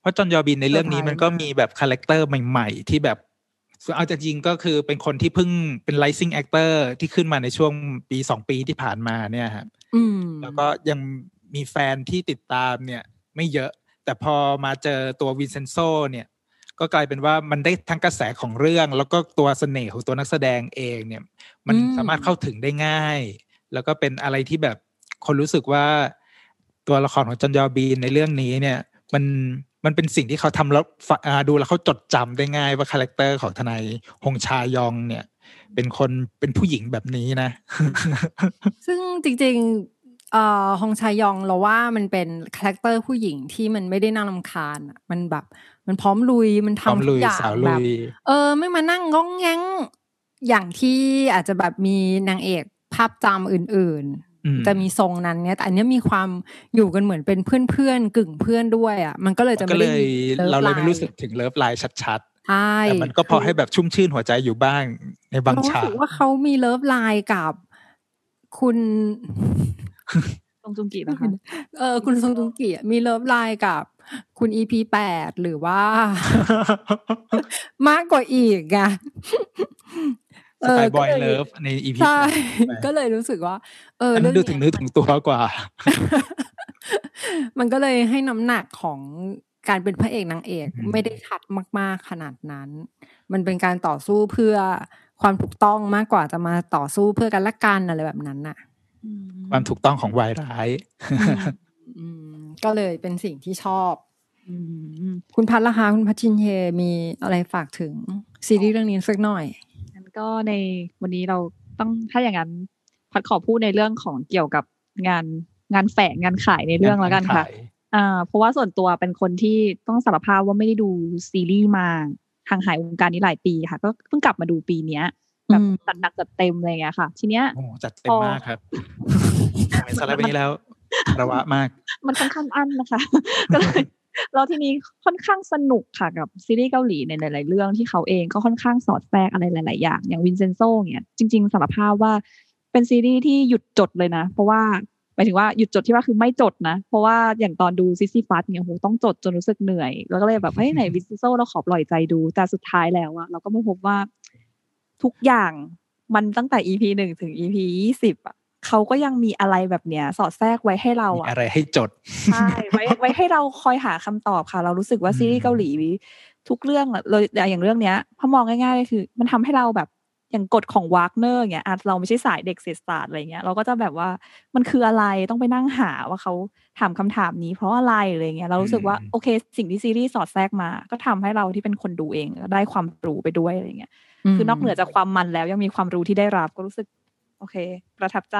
เพราะจอนยอบินในเรื่องนี้มันก็มีแบบคาแรคเตอร์ใหม่ๆที่แบบเอาจริงๆก็คือเป็นคนที่เพิ่งเป็น rising actor ที่ขึ้นมาในช่วงปีสองปีที่ผ่านมาเนี่ยครับแล้วก็ยังมีแฟนที่ติดตามเนี่ยไม่เยอะแต่พอมาเจอตัววินเซนโซเนี่ยก็กลายเป็นว่ามันได้ทั้งกระแสของเรื่องแล้วก็ตัวเสน่ห์ของตัวนักแสดงเองเนี่ยมันสามารถเข้าถึงได้ง่ายแล้วก็เป็นอะไรที่แบบคนรู้สึกว่าตัวละครของจอนยอบีนในเรื่องนี้เนี่ยมันมันเป็นสิ่งที่เขาทำแล้วดูแล้วเขาจดจำได้ง่ายว่าคาแรคเตอร์ของทนายฮงชายองเนี่ย เป็นคนเป็นผู้หญิงแบบนี้นะซึ่งจริงๆเอ่อฮงชายองเราว่ามันเป็นคาแรคเตอร์ผู้หญิงที่มันไม่ได้น่ารำคาญมันแบบมันพร้อมลุยมันทำทุกอย่างแบบเออไม่มานั่งง้องแง้งอย่างที่อาจจะแบบมีนางเอกภาพจำอื่นๆจะมีทรงนั้นเนี่ยแต่อันนี้มีความอยู่กันเหมือนเป็นเพื่อนๆกึ่งเพื่อนด้วยอ่ะมันก็เลยจะไม่ได้เราเลยไม่รู้สึกถึงเลิฟไลน์ชัดๆแต่มันก็พอให้แบบชุ่มชื่นหัวใจอยู่บ้างในบางฉากรู้สึกว่าเขามีเลิฟไลน์กับคุณซงจุงกินะคะเออคุณซงจุงกิมีเลิฟไลน์กับคุณ อี พี แปด หรือว่ามากกว่าอีกอ่ะเออ Spy Boy Love ใน อี พี ใช่ก็เลยรู้สึกว่าเออดูถึงเนื้อถึงตัวกว่ามันก็เลยให้น้ำหนักของการเป็นพระเอกนางเอกไม่ได้ชัดมากๆขนาดนั้นมันเป็นการต่อสู้เพื่อความถูกต้องมากกว่าจะมาต่อสู้เพื่อกันละกันอะไรแบบนั้นน่ะความถูกต้องของวายร้ายก็เลยเป็นสิ่งที่ชอบคุณพัชราภาคุณพัชชินเยมีอะไรฝากถึงซีรีส์เรื่องนี้สักหน่อยก็ในวันนี้เราต้องถ้าอย่างนั้นพัดขอพูดในเรื่องของเกี่ยวกับงานงานแฝงงานขายในเรื่องแล้วกันค่ะอ่าเพราะว่าส่วนตัวเป็นคนที่ต้องสารภาพว่าไม่ได้ดูซีรีส์มาห่างหายวงการนี้หลายปีค่ะก็เพิ่งกลับมาดูปีเนี้ยแบบจัดหนักจัดเต็มอะไรอย่างเงี้ยค่ะทีเนี้ยโอ้จัดเต็มมากครับไม่สารภาพนี้แล้วระวะมากมันค่อนข้างอั้นนะคะก็เลยเราที่นี้ค่อนข้างสนุกค่ะกับซีรีส์เกาหลีในหลายๆเรื่องที่เขาเองก็ค่อนข้างสอดแทรกอะไรหลายๆอย่างอย่างวินเซนโซเนี่ยจริงๆสารภาพว่าเป็นซีรีส์ที่หยุดจดเลยนะเพราะว่าหมายถึงว่าหยุดจดที่ว่าคือไม่จดนะเพราะว่าอย่างตอนดูซิซี่ฟัสเนี่ยโหต้องจดจนรู้สึกเหนื่อยแล้วก็เลยแบบเฮ้ยไหนวินเซนโซเราขอปล่อยใจดูแต่สุดท้ายแล้วอะเราก็มาพบว่าทุกอย่างมันตั้งแต่ อี พี หนึ่งถึง อี พี ยี่สิบอะเขาก็ยังมีอะไรแบบเนี้ยสอดแทรกไว้ให้เราอะอะไรให้จดใช่ไว้ไว้ให้เราคอยหาคำตอบค่ะเรารู้สึกว่าซีรีส์เกาหลีทุกเรื่องเลยอย่างเรื่องเนี้ยพอมองง่ายๆก็คือมันทำให้เราแบบอย่างกฎของวากเนอร์เงี้ยอาจเราไม่ใช่สายเด็กเศรษฐศาสตร์อะไรเงี้ยเราก็จะแบบว่ามันคืออะไรต้องไปนั่งหาว่าเขาถามคำถามนี้เพราะอะไรอะไรเงี้ยเรารู้สึกว่าโอเคสิ่งที่ซีรีส์สอดแทรกมาก็ทำให้เราที่เป็นคนดูเองได้ความรู้ไปด้วยอะไรเงี้ยคือนอกเหนือจากความมันแล้วยังมีความรู้ที่ได้รับก็รู้สึกโอเคประทับใจ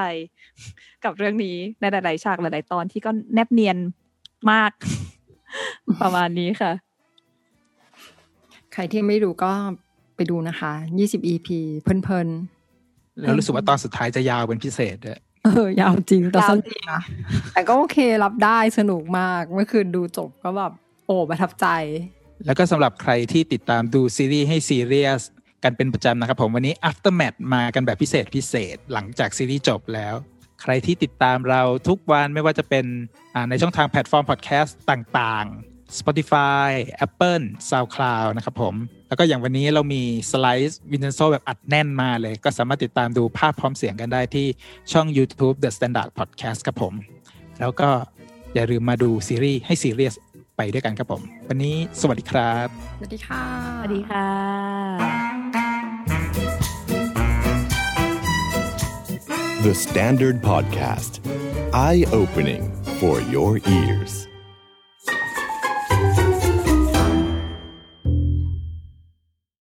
กับเรื่องนี้ในหลายๆฉากหลายๆตอนที่ก็แนบเนียนมาก ประมาณนี้ค่ะใครที่ไม่ดูก็ไปดูนะคะยี่สิบ อี พี เพลินๆแล้วรู้สึกว่าตอนสุดท้ายจะยาวเป็นพิเศษด้วยเออยาวจริงแต่สนุกนะแต่ก็โอเครับได้สนุกมากเมื่อคืนดูจบก็แบบโอ้ประทับใจแล้วก็สำหรับใครที่ติดตามดูซีรีส์ให้ซีเรียสกันเป็นประจำนะครับผมวันนี้ Aftermath มากันแบบพิเศษพิเศษหลังจากซีรีส์จบแล้วใครที่ติดตามเราทุกวันไม่ว่าจะเป็นในช่องทางแพลตฟอร์มพอดแคสต์ต่างๆ Spotify Apple SoundCloud นะครับผมแล้วก็อย่างวันนี้เรามีสไลด์วินเซนโซแบบอัดแน่นมาเลยก็สามารถติดตามดูภาพพร้อมเสียงกันได้ที่ช่อง YouTube The Standard Podcast ครับผมแล้วก็อย่าลืมมาดูซีรีส์ให้ซีเรียสไปด้วยกันครับผมวันนี้สวัสดีครับสวัสดีค่ะสวัสดีค่ะThe Standard Podcast, eye-opening for your ears.